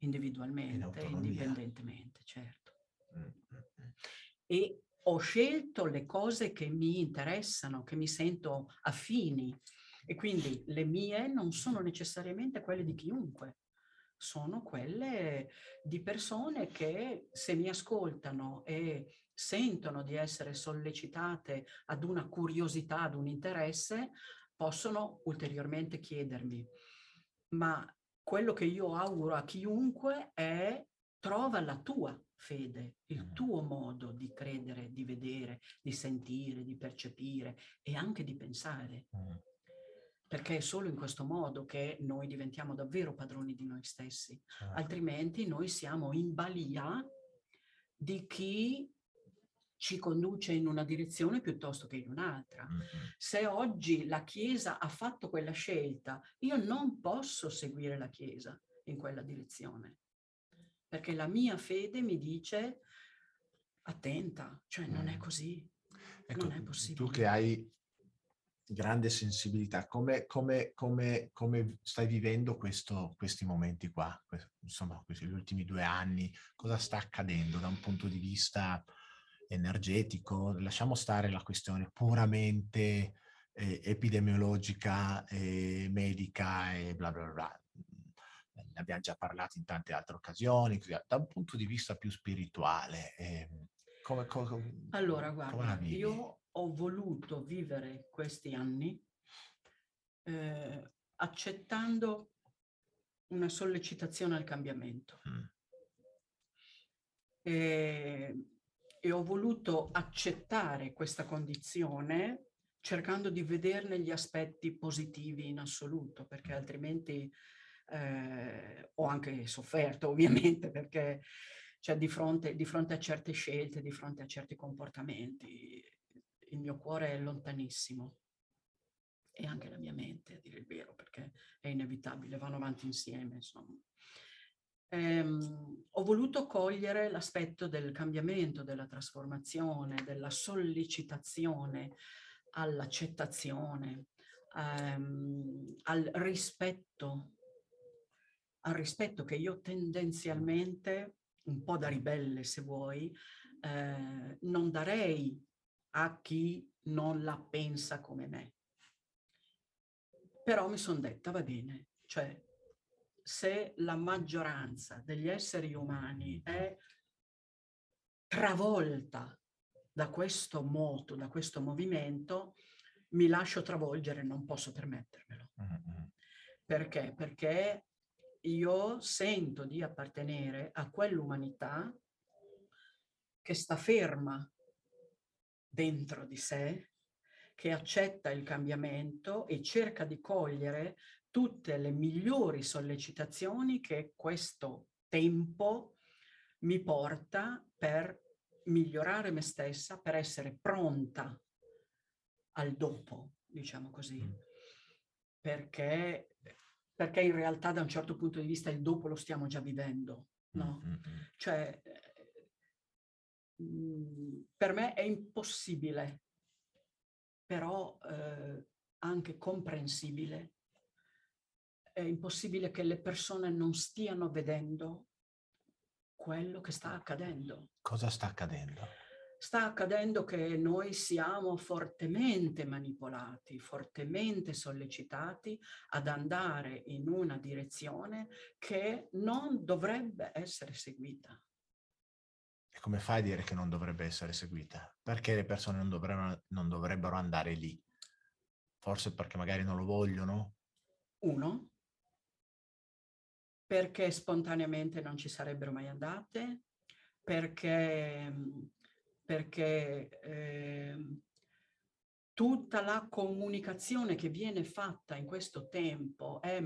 individualmente, indipendentemente, certo. E ho scelto le cose che mi interessano, che mi sento affini, e quindi le mie non sono necessariamente quelle di chiunque, sono quelle di persone che, se mi ascoltano e sentono di essere sollecitate ad una curiosità, ad un interesse, possono ulteriormente chiedermi. Ma quello che io auguro a chiunque è: trova la tua fede, il tuo modo di credere, di vedere, di sentire, di percepire e anche di pensare. Perché è solo in questo modo che noi diventiamo davvero padroni di noi stessi. Altrimenti noi siamo in balia di chi ci conduce in una direzione piuttosto che in un'altra. Se oggi la Chiesa ha fatto quella scelta, io non posso seguire la Chiesa in quella direzione, perché la mia fede mi dice: attenta, cioè non è così, ecco, non è possibile. Tu che hai grande sensibilità, come stai vivendo questi momenti qua? Insomma, gli ultimi 2 anni, cosa sta accadendo da un punto di vista energetico? Lasciamo stare la questione puramente epidemiologica, medica e bla bla bla. ne abbiamo già parlato in tante altre occasioni, da un punto di vista più spirituale. Allora, guarda, io ho voluto vivere questi anni accettando una sollecitazione al cambiamento. E ho voluto accettare questa condizione cercando di vederne gli aspetti positivi in assoluto, perché altrimenti ho anche sofferto, ovviamente, perché cioè, di fronte a certe scelte, di fronte a certi comportamenti, il mio cuore è lontanissimo, e anche la mia mente, a dire il vero, perché è inevitabile, vanno avanti insieme, insomma. Ho voluto cogliere l'aspetto del cambiamento, della trasformazione, della sollecitazione all'accettazione, al rispetto che io tendenzialmente, un po' da ribelle se vuoi, non darei a chi non la pensa come me. Però mi sono detta, va bene, cioè, se la maggioranza degli esseri umani è travolta da questo moto, da questo movimento, mi lascio travolgere, non posso permettermelo. Perché? Perché io sento di appartenere a quell'umanità che sta ferma dentro di sé, che accetta il cambiamento e cerca di cogliere tutte le migliori sollecitazioni che questo tempo mi porta per migliorare me stessa, per essere pronta al dopo, diciamo così, perché in realtà da un certo punto di vista il dopo lo stiamo già vivendo, no? Cioè, per me è impossibile, però anche comprensibile. È impossibile che le persone non stiano vedendo quello che sta accadendo. Cosa sta accadendo? Sta accadendo che noi siamo fortemente manipolati, fortemente sollecitati ad andare in una direzione che non dovrebbe essere seguita. E come fai a dire che non dovrebbe essere seguita? Perché le persone non dovrebbero andare lì? Forse perché magari non lo vogliono? Uno, perché spontaneamente non ci sarebbero mai andate, perché tutta la comunicazione che viene fatta in questo tempo è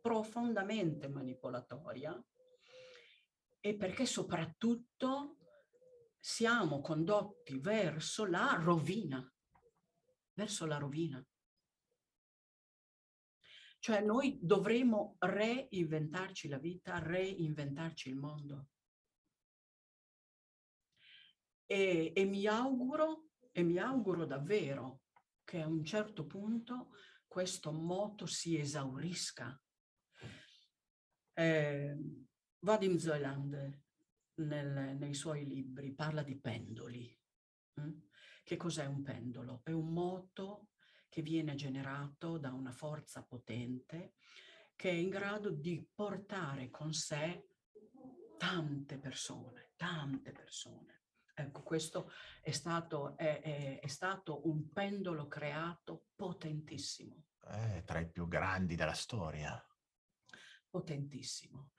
profondamente manipolatoria, e perché soprattutto siamo condotti verso la rovina. Cioè noi dovremo reinventarci la vita, reinventarci il mondo. E mi auguro davvero che a un certo punto questo moto si esaurisca. Vadim Zoeland nei suoi libri parla di pendoli. Che cos'è un pendolo? È un moto che viene generato da una forza potente che è in grado di portare con sé tante persone. Ecco, questo è stato un pendolo creato potentissimo. Tra i più grandi della storia. Potentissimo.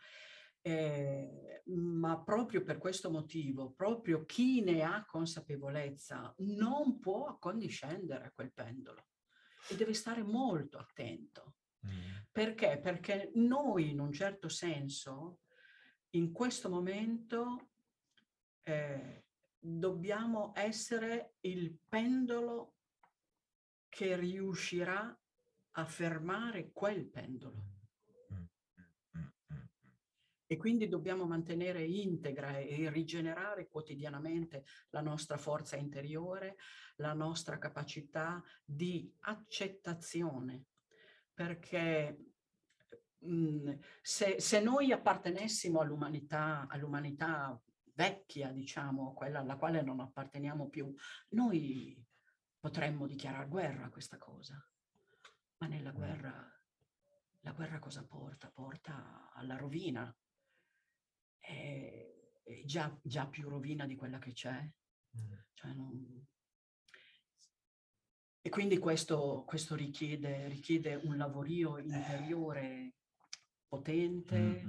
Ma proprio per questo motivo, proprio chi ne ha consapevolezza non può accondiscendere a quel pendolo. E deve stare molto attento. Perché? Perché noi, in un certo senso, in questo momento dobbiamo essere il pendolo che riuscirà a fermare quel pendolo. E quindi dobbiamo mantenere integra e rigenerare quotidianamente la nostra forza interiore, la nostra capacità di accettazione. Perché se noi appartenessimo all'umanità vecchia, diciamo, quella alla quale non apparteniamo più, noi potremmo dichiarare guerra a questa cosa. Ma nella guerra la guerra cosa porta? Porta alla rovina. È già più rovina di quella che c'è. Cioè non... E quindi questo richiede un lavorio interiore potente,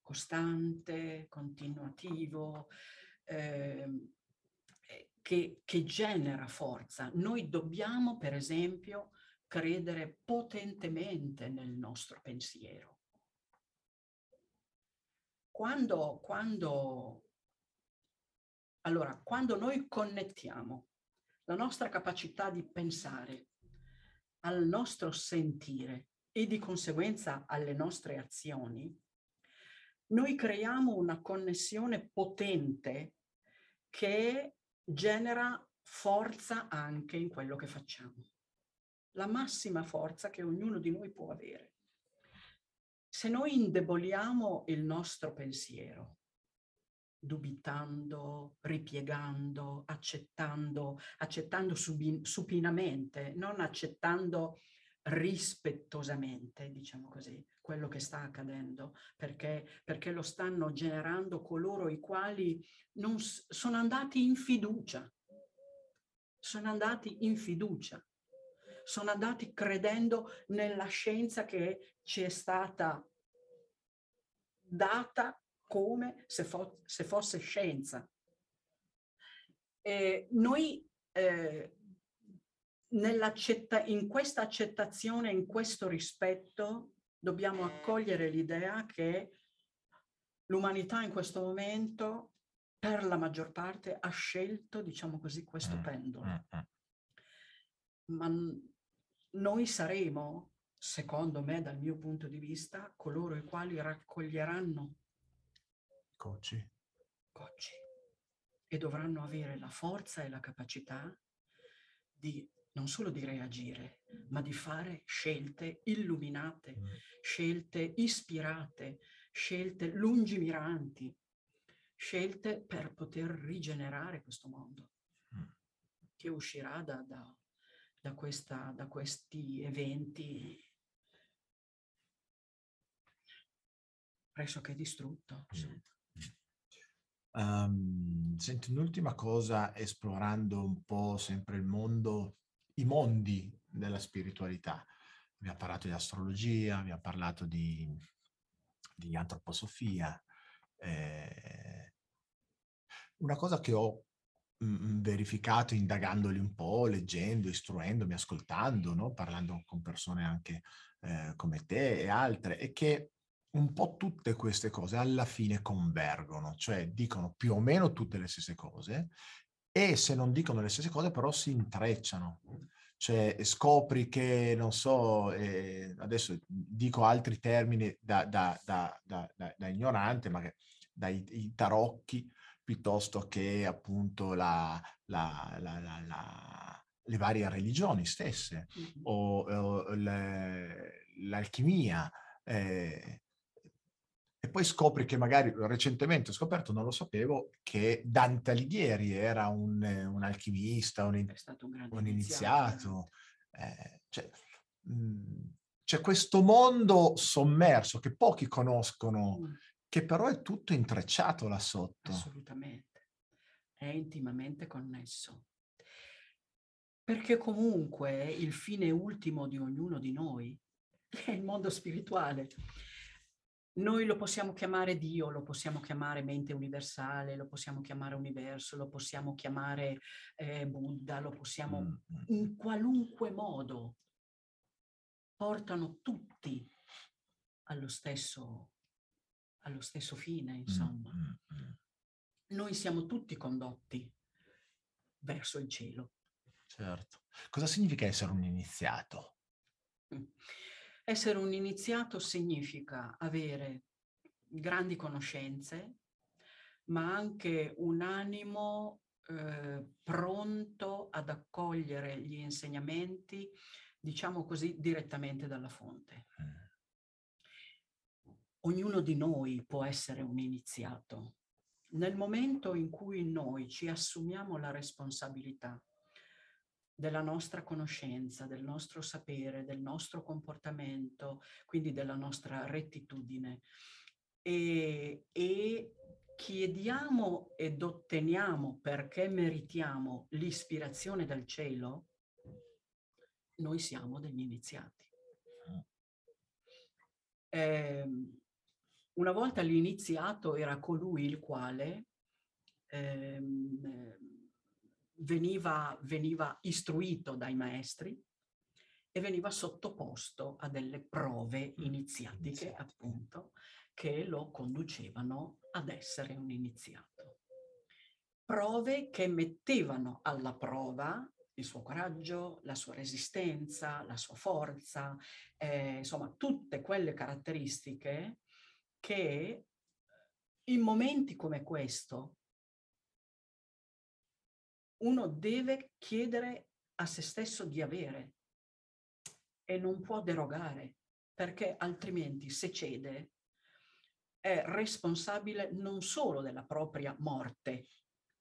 costante, continuativo, che genera forza. Noi dobbiamo, per esempio, credere potentemente nel nostro pensiero. Quando noi connettiamo la nostra capacità di pensare al nostro sentire e di conseguenza alle nostre azioni, noi creiamo una connessione potente che genera forza anche in quello che facciamo. La massima forza che ognuno di noi può avere. Se noi indeboliamo il nostro pensiero, dubitando, ripiegando, accettando supinamente, non accettando rispettosamente, diciamo così, quello che sta accadendo, perché lo stanno generando coloro i quali non sono andati in fiducia, sono andati credendo nella scienza che ci è stata data come se fosse scienza. E noi in questa accettazione, in questo rispetto, dobbiamo accogliere l'idea che l'umanità in questo momento, per la maggior parte, ha scelto, diciamo così, questo pendolo. Ma noi saremo, secondo me, dal mio punto di vista, coloro i quali raccoglieranno cocci e dovranno avere la forza e la capacità di non solo di reagire, ma di fare scelte illuminate, scelte ispirate, scelte lungimiranti, scelte per poter rigenerare questo mondo che uscirà da questi eventi pressoché distrutto. Senti, un'ultima cosa, esplorando un po' sempre il mondo, i mondi della spiritualità. Abbiamo parlato di astrologia, abbiamo parlato di antroposofia. Una cosa che ho verificato indagandoli un po', leggendo, istruendomi, ascoltando, no? Parlando con persone anche come te e altre, è che un po' tutte queste cose alla fine convergono, cioè dicono più o meno tutte le stesse cose, e se non dicono le stesse cose però si intrecciano. Cioè scopri che, non so, adesso dico altri termini da ignorante, ma che dai tarocchi, piuttosto che appunto le varie religioni stesse, o l'alchimia. E poi scopri che magari, recentemente ho scoperto, non lo sapevo, che Dante Alighieri era un alchimista, un iniziato. C'è questo mondo sommerso che pochi conoscono, che però è tutto intrecciato là sotto. Assolutamente, è intimamente connesso. Perché comunque il fine ultimo di ognuno di noi è il mondo spirituale. Noi lo possiamo chiamare Dio, lo possiamo chiamare mente universale, lo possiamo chiamare universo, lo possiamo chiamare Buddha, lo possiamo in qualunque modo. Portano tutti allo stesso fine, insomma. Noi siamo tutti condotti verso il cielo. Certo. Cosa significa essere un iniziato? Essere un iniziato significa avere grandi conoscenze, ma anche un animo pronto ad accogliere gli insegnamenti, diciamo così, direttamente dalla fonte. Ognuno di noi può essere un iniziato. Nel momento in cui noi ci assumiamo la responsabilità della nostra conoscenza, del nostro sapere, del nostro comportamento, quindi della nostra rettitudine. E chiediamo ed otteniamo, perché meritiamo l'ispirazione dal cielo, noi siamo degli iniziati. Una volta l'iniziato era colui il quale veniva istruito dai maestri e veniva sottoposto a delle prove iniziatiche, appunto, che lo conducevano ad essere un iniziato. Prove che mettevano alla prova il suo coraggio, la sua resistenza, la sua forza, insomma tutte quelle caratteristiche che in momenti come questo uno deve chiedere a se stesso di avere e non può derogare, perché altrimenti se cede è responsabile non solo della propria morte,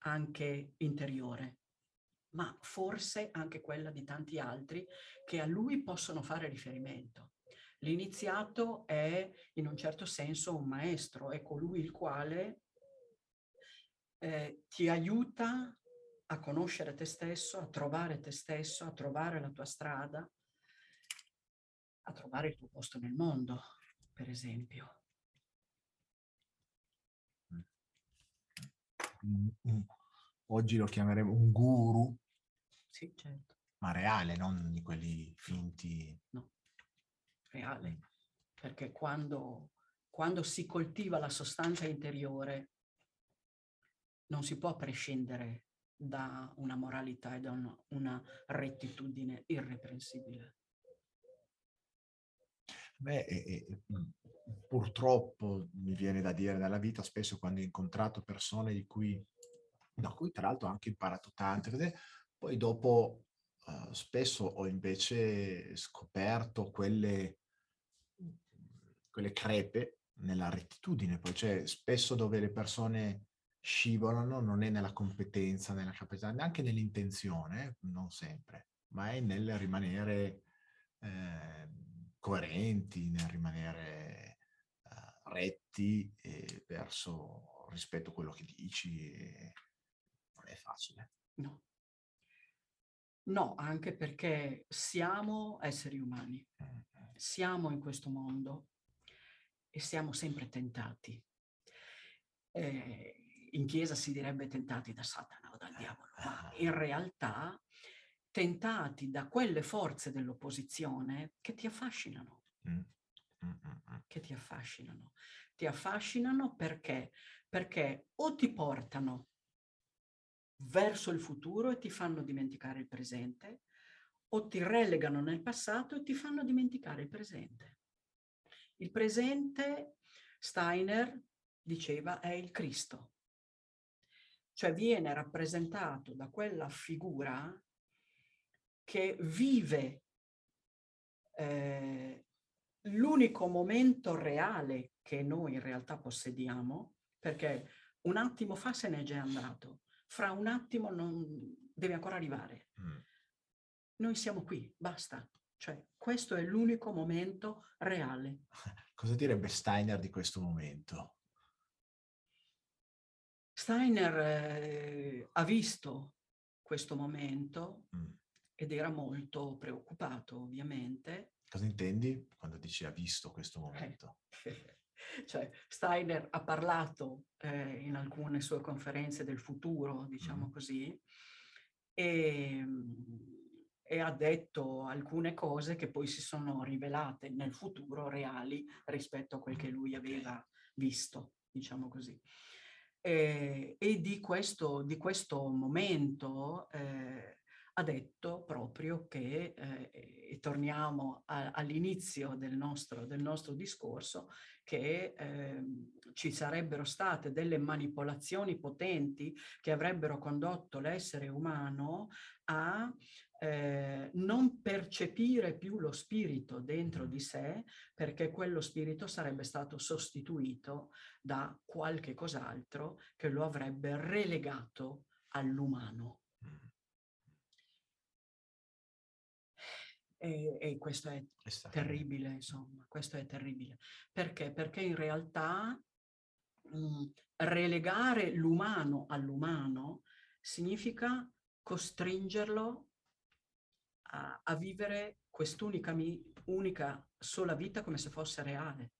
anche interiore, ma forse anche quella di tanti altri che a lui possono fare riferimento. L'iniziato è in un certo senso un maestro, è colui il quale ti aiuta a conoscere te stesso, a trovare te stesso, a trovare la tua strada, a trovare il tuo posto nel mondo, per esempio. Oggi lo chiameremo un guru, sì, certo, ma reale, non di quelli finti. No, reale, perché quando si coltiva la sostanza interiore non si può prescindere da una moralità e da una rettitudine irreprensibile. Beh, purtroppo mi viene da dire nella vita, spesso quando ho incontrato persone da cui tra l'altro ho anche imparato tanto, poi dopo spesso ho invece scoperto quelle crepe nella rettitudine, poi cioè spesso dove le persone scivolano non è nella competenza, nella capacità, neanche nell'intenzione, non sempre, ma è nel rimanere coerenti, nel rimanere retti rispetto a quello che dici. Non è facile. No. No, anche perché siamo esseri umani, siamo in questo mondo e siamo sempre tentati. In chiesa si direbbe tentati da Satana o dal diavolo, ma in realtà tentati da quelle forze dell'opposizione che ti affascinano. Che ti affascinano. Ti affascinano perché? Perché o ti portano verso il futuro e ti fanno dimenticare il presente, o ti relegano nel passato e ti fanno dimenticare il presente. Il presente, Steiner diceva, è il Cristo. Cioè viene rappresentato da quella figura che vive l'unico momento reale che noi in realtà possediamo, perché un attimo fa se n'è già andato, fra un attimo non deve ancora arrivare. Noi siamo qui, basta. Cioè questo è l'unico momento reale. Cosa direbbe Steiner di questo momento? Steiner ha visto questo momento ed era molto preoccupato, ovviamente. Cosa intendi quando dici ha visto questo momento? Cioè Steiner ha parlato in alcune sue conferenze del futuro, diciamo così, e ha detto alcune cose che poi si sono rivelate nel futuro reali rispetto a quel che lui aveva visto, diciamo così. E di questo momento ha detto proprio che, e torniamo all'inizio del nostro discorso, che ci sarebbero state delle manipolazioni potenti che avrebbero condotto l'essere umano a non percepire più lo spirito dentro di sé, perché quello spirito sarebbe stato sostituito da qualche cos'altro che lo avrebbe relegato all'umano. E questo è terribile, insomma, questo è terribile. Perché? Perché in realtà relegare l'umano all'umano significa costringerlo a vivere quest'unica sola vita come se fosse reale,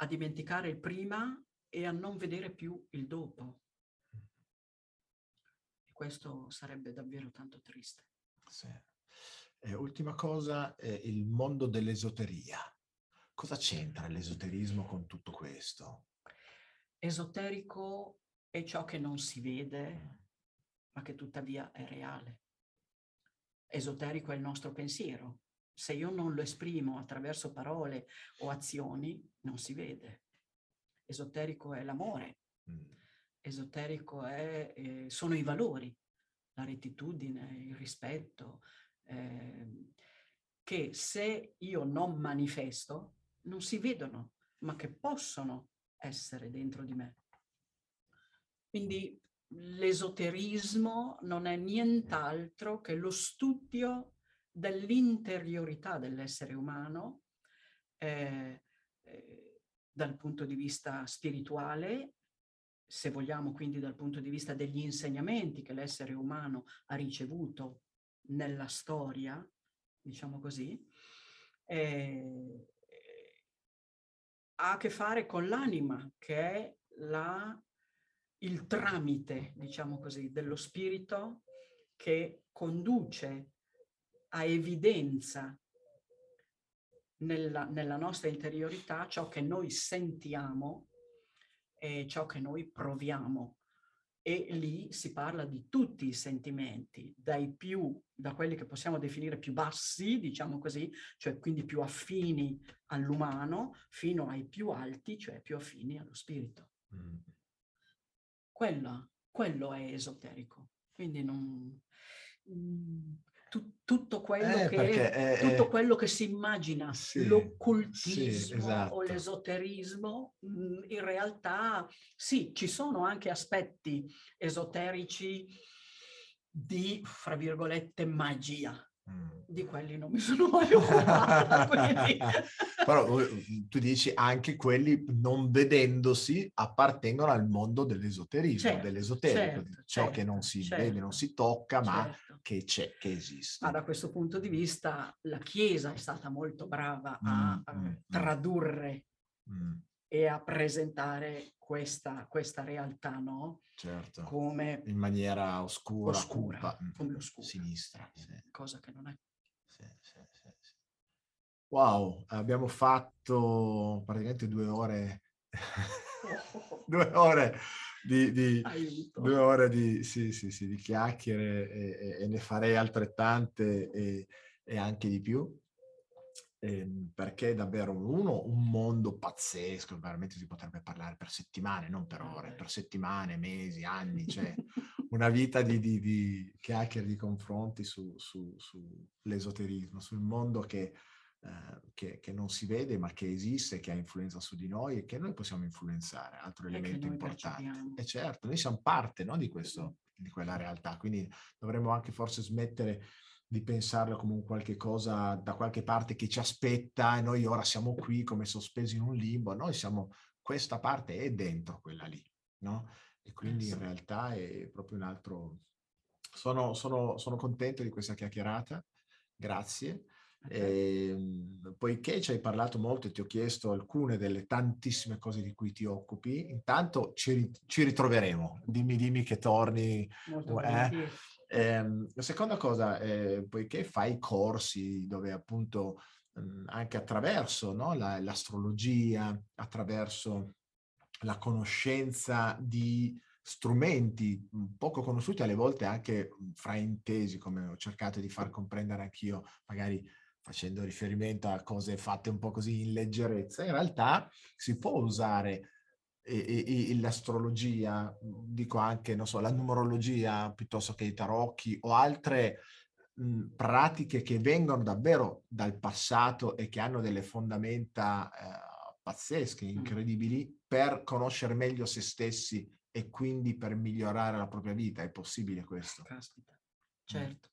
a dimenticare il prima e a non vedere più il dopo. E questo sarebbe davvero tanto triste. Sì. Ultima cosa, il mondo dell'esoteria. Cosa c'entra l'esoterismo con tutto questo? Esoterico è ciò che non si vede, ma che tuttavia è reale. Esoterico è il nostro pensiero. Se io non lo esprimo attraverso parole o azioni, non si vede. Esoterico è l'amore. Esoterico è, sono i valori, la rettitudine, il rispetto, che se io non manifesto non si vedono, ma che possono essere dentro di me. Quindi l'esoterismo non è nient'altro che lo studio dell'interiorità dell'essere umano, dal punto di vista spirituale, se vogliamo, quindi dal punto di vista degli insegnamenti che l'essere umano ha ricevuto nella storia, diciamo così, ha a che fare con l'anima, che è il tramite, diciamo così, dello spirito che conduce a evidenza nella nostra interiorità ciò che noi sentiamo e ciò che noi proviamo. E lì si parla di tutti i sentimenti, da quelli che possiamo definire più bassi, diciamo così, cioè quindi più affini all'umano, fino ai più alti, cioè più affini allo spirito. Quello è esoterico. Quindi non... tutto quello che si immagina, sì, l'occultismo, sì, esatto, o l'esoterismo, in realtà sì, ci sono anche aspetti esoterici di, fra virgolette, magia. Di quelli non mi sono mai occupata, quindi... Però tu dici anche quelli, non vedendosi, appartengono al mondo dell'esoterismo, certo, dell'esoterico, certo, ciò, certo, che non si, certo, vede, non si tocca, ma certo, che c'è, che esiste. Ma da questo punto di vista la Chiesa è stata molto brava a tradurre e a presentare questa realtà, no? Certo. Come in maniera oscura, sinistra, sì, cosa che non è. Sì. Wow, abbiamo fatto praticamente 2 ore, 2 ore di aiuto. 2 ore di chiacchiere, e ne farei altrettante e anche di più. Perché è davvero un mondo pazzesco, veramente si potrebbe parlare per settimane, non per ore, per settimane, mesi, anni, cioè una vita di chiacchiere, di confronti sull'esoterismo, sul mondo che non si vede ma che esiste, che ha influenza su di noi e che noi possiamo influenzare, altro elemento importante. Percepiamo. E certo, noi siamo parte, no, di quella realtà, quindi dovremmo anche forse smettere di pensarlo come un qualche cosa da qualche parte che ci aspetta e noi ora siamo qui come sospesi in un limbo. Noi siamo, questa parte è dentro quella lì, no? E quindi in realtà è proprio un altro... Sono contento di questa chiacchierata, grazie. Poiché ci hai parlato molto e ti ho chiesto alcune delle tantissime cose di cui ti occupi, intanto ci ritroveremo, dimmi che torni. La seconda cosa, poiché fai corsi dove appunto anche attraverso, no, l'astrologia, attraverso la conoscenza di strumenti poco conosciuti, alle volte anche fraintesi, come ho cercato di far comprendere anch'io, magari facendo riferimento a cose fatte un po' così in leggerezza, in realtà si può usare l'astrologia, dico anche, non so, la numerologia, piuttosto che i tarocchi o altre pratiche che vengono davvero dal passato e che hanno delle fondamenta pazzesche, incredibili, per conoscere meglio se stessi e quindi per migliorare la propria vita. È possibile questo? Caspita, certo.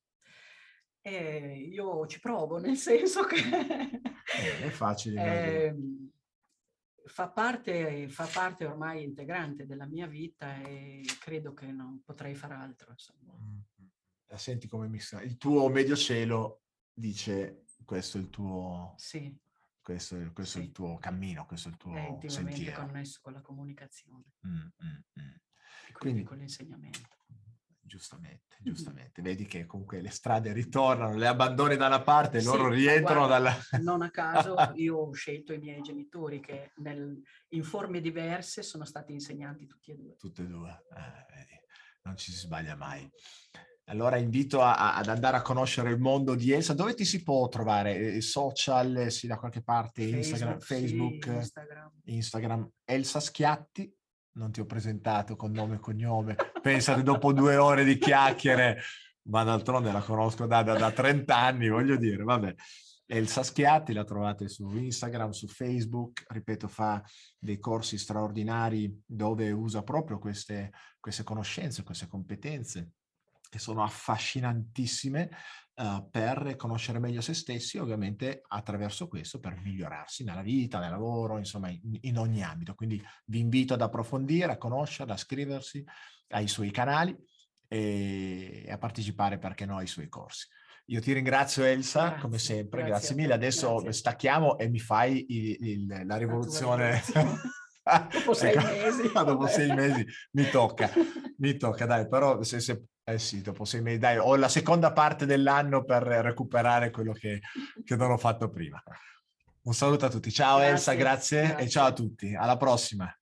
Io ci provo, nel senso che è facile. Fa parte ormai integrante della mia vita e credo che non potrei far altro. Insomma. La senti come messa. Il tuo medio cielo dice questo è il tuo, sì. Questo sì. È il tuo cammino, questo è il tuo sentiero. È intimamente connesso con la comunicazione. Quindi con l'insegnamento. Giustamente. Vedi che comunque le strade ritornano, le abbandoni da una parte, sì, loro rientrano guarda, dalla... Non a caso io ho scelto i miei genitori che in forme diverse sono stati insegnanti tutti e due. Tutti e due, vedi, non ci si sbaglia mai. Allora invito ad andare a conoscere il mondo di Elsa. Dove ti si può trovare? Social, sì, da qualche parte? Instagram. Elsa Schiatti. Non ti ho presentato con nome e cognome, pensate dopo 2 ore di chiacchiere, ma d'altronde la conosco da 30 anni, voglio dire, vabbè. Elsa Schiatti la trovate su Instagram, su Facebook, ripeto, fa dei corsi straordinari dove usa proprio queste conoscenze, queste competenze che sono affascinantissime per conoscere meglio se stessi, ovviamente attraverso questo per migliorarsi nella vita, nel lavoro, insomma in ogni ambito. Quindi vi invito ad approfondire, a conoscerla, a iscriversi ai suoi canali e a partecipare, perché no, ai suoi corsi. Io ti ringrazio Elsa, grazie, come sempre, grazie mille. Adesso stacchiamo e mi fai la rivoluzione. Dopo 6 mesi. Dopo 6 mesi mi tocca, dai, però se sì, dopo 6 mesi, dai, ho la seconda parte dell'anno per recuperare quello che non ho fatto prima. Un saluto a tutti, ciao, grazie, Elsa, grazie e ciao a tutti, alla prossima.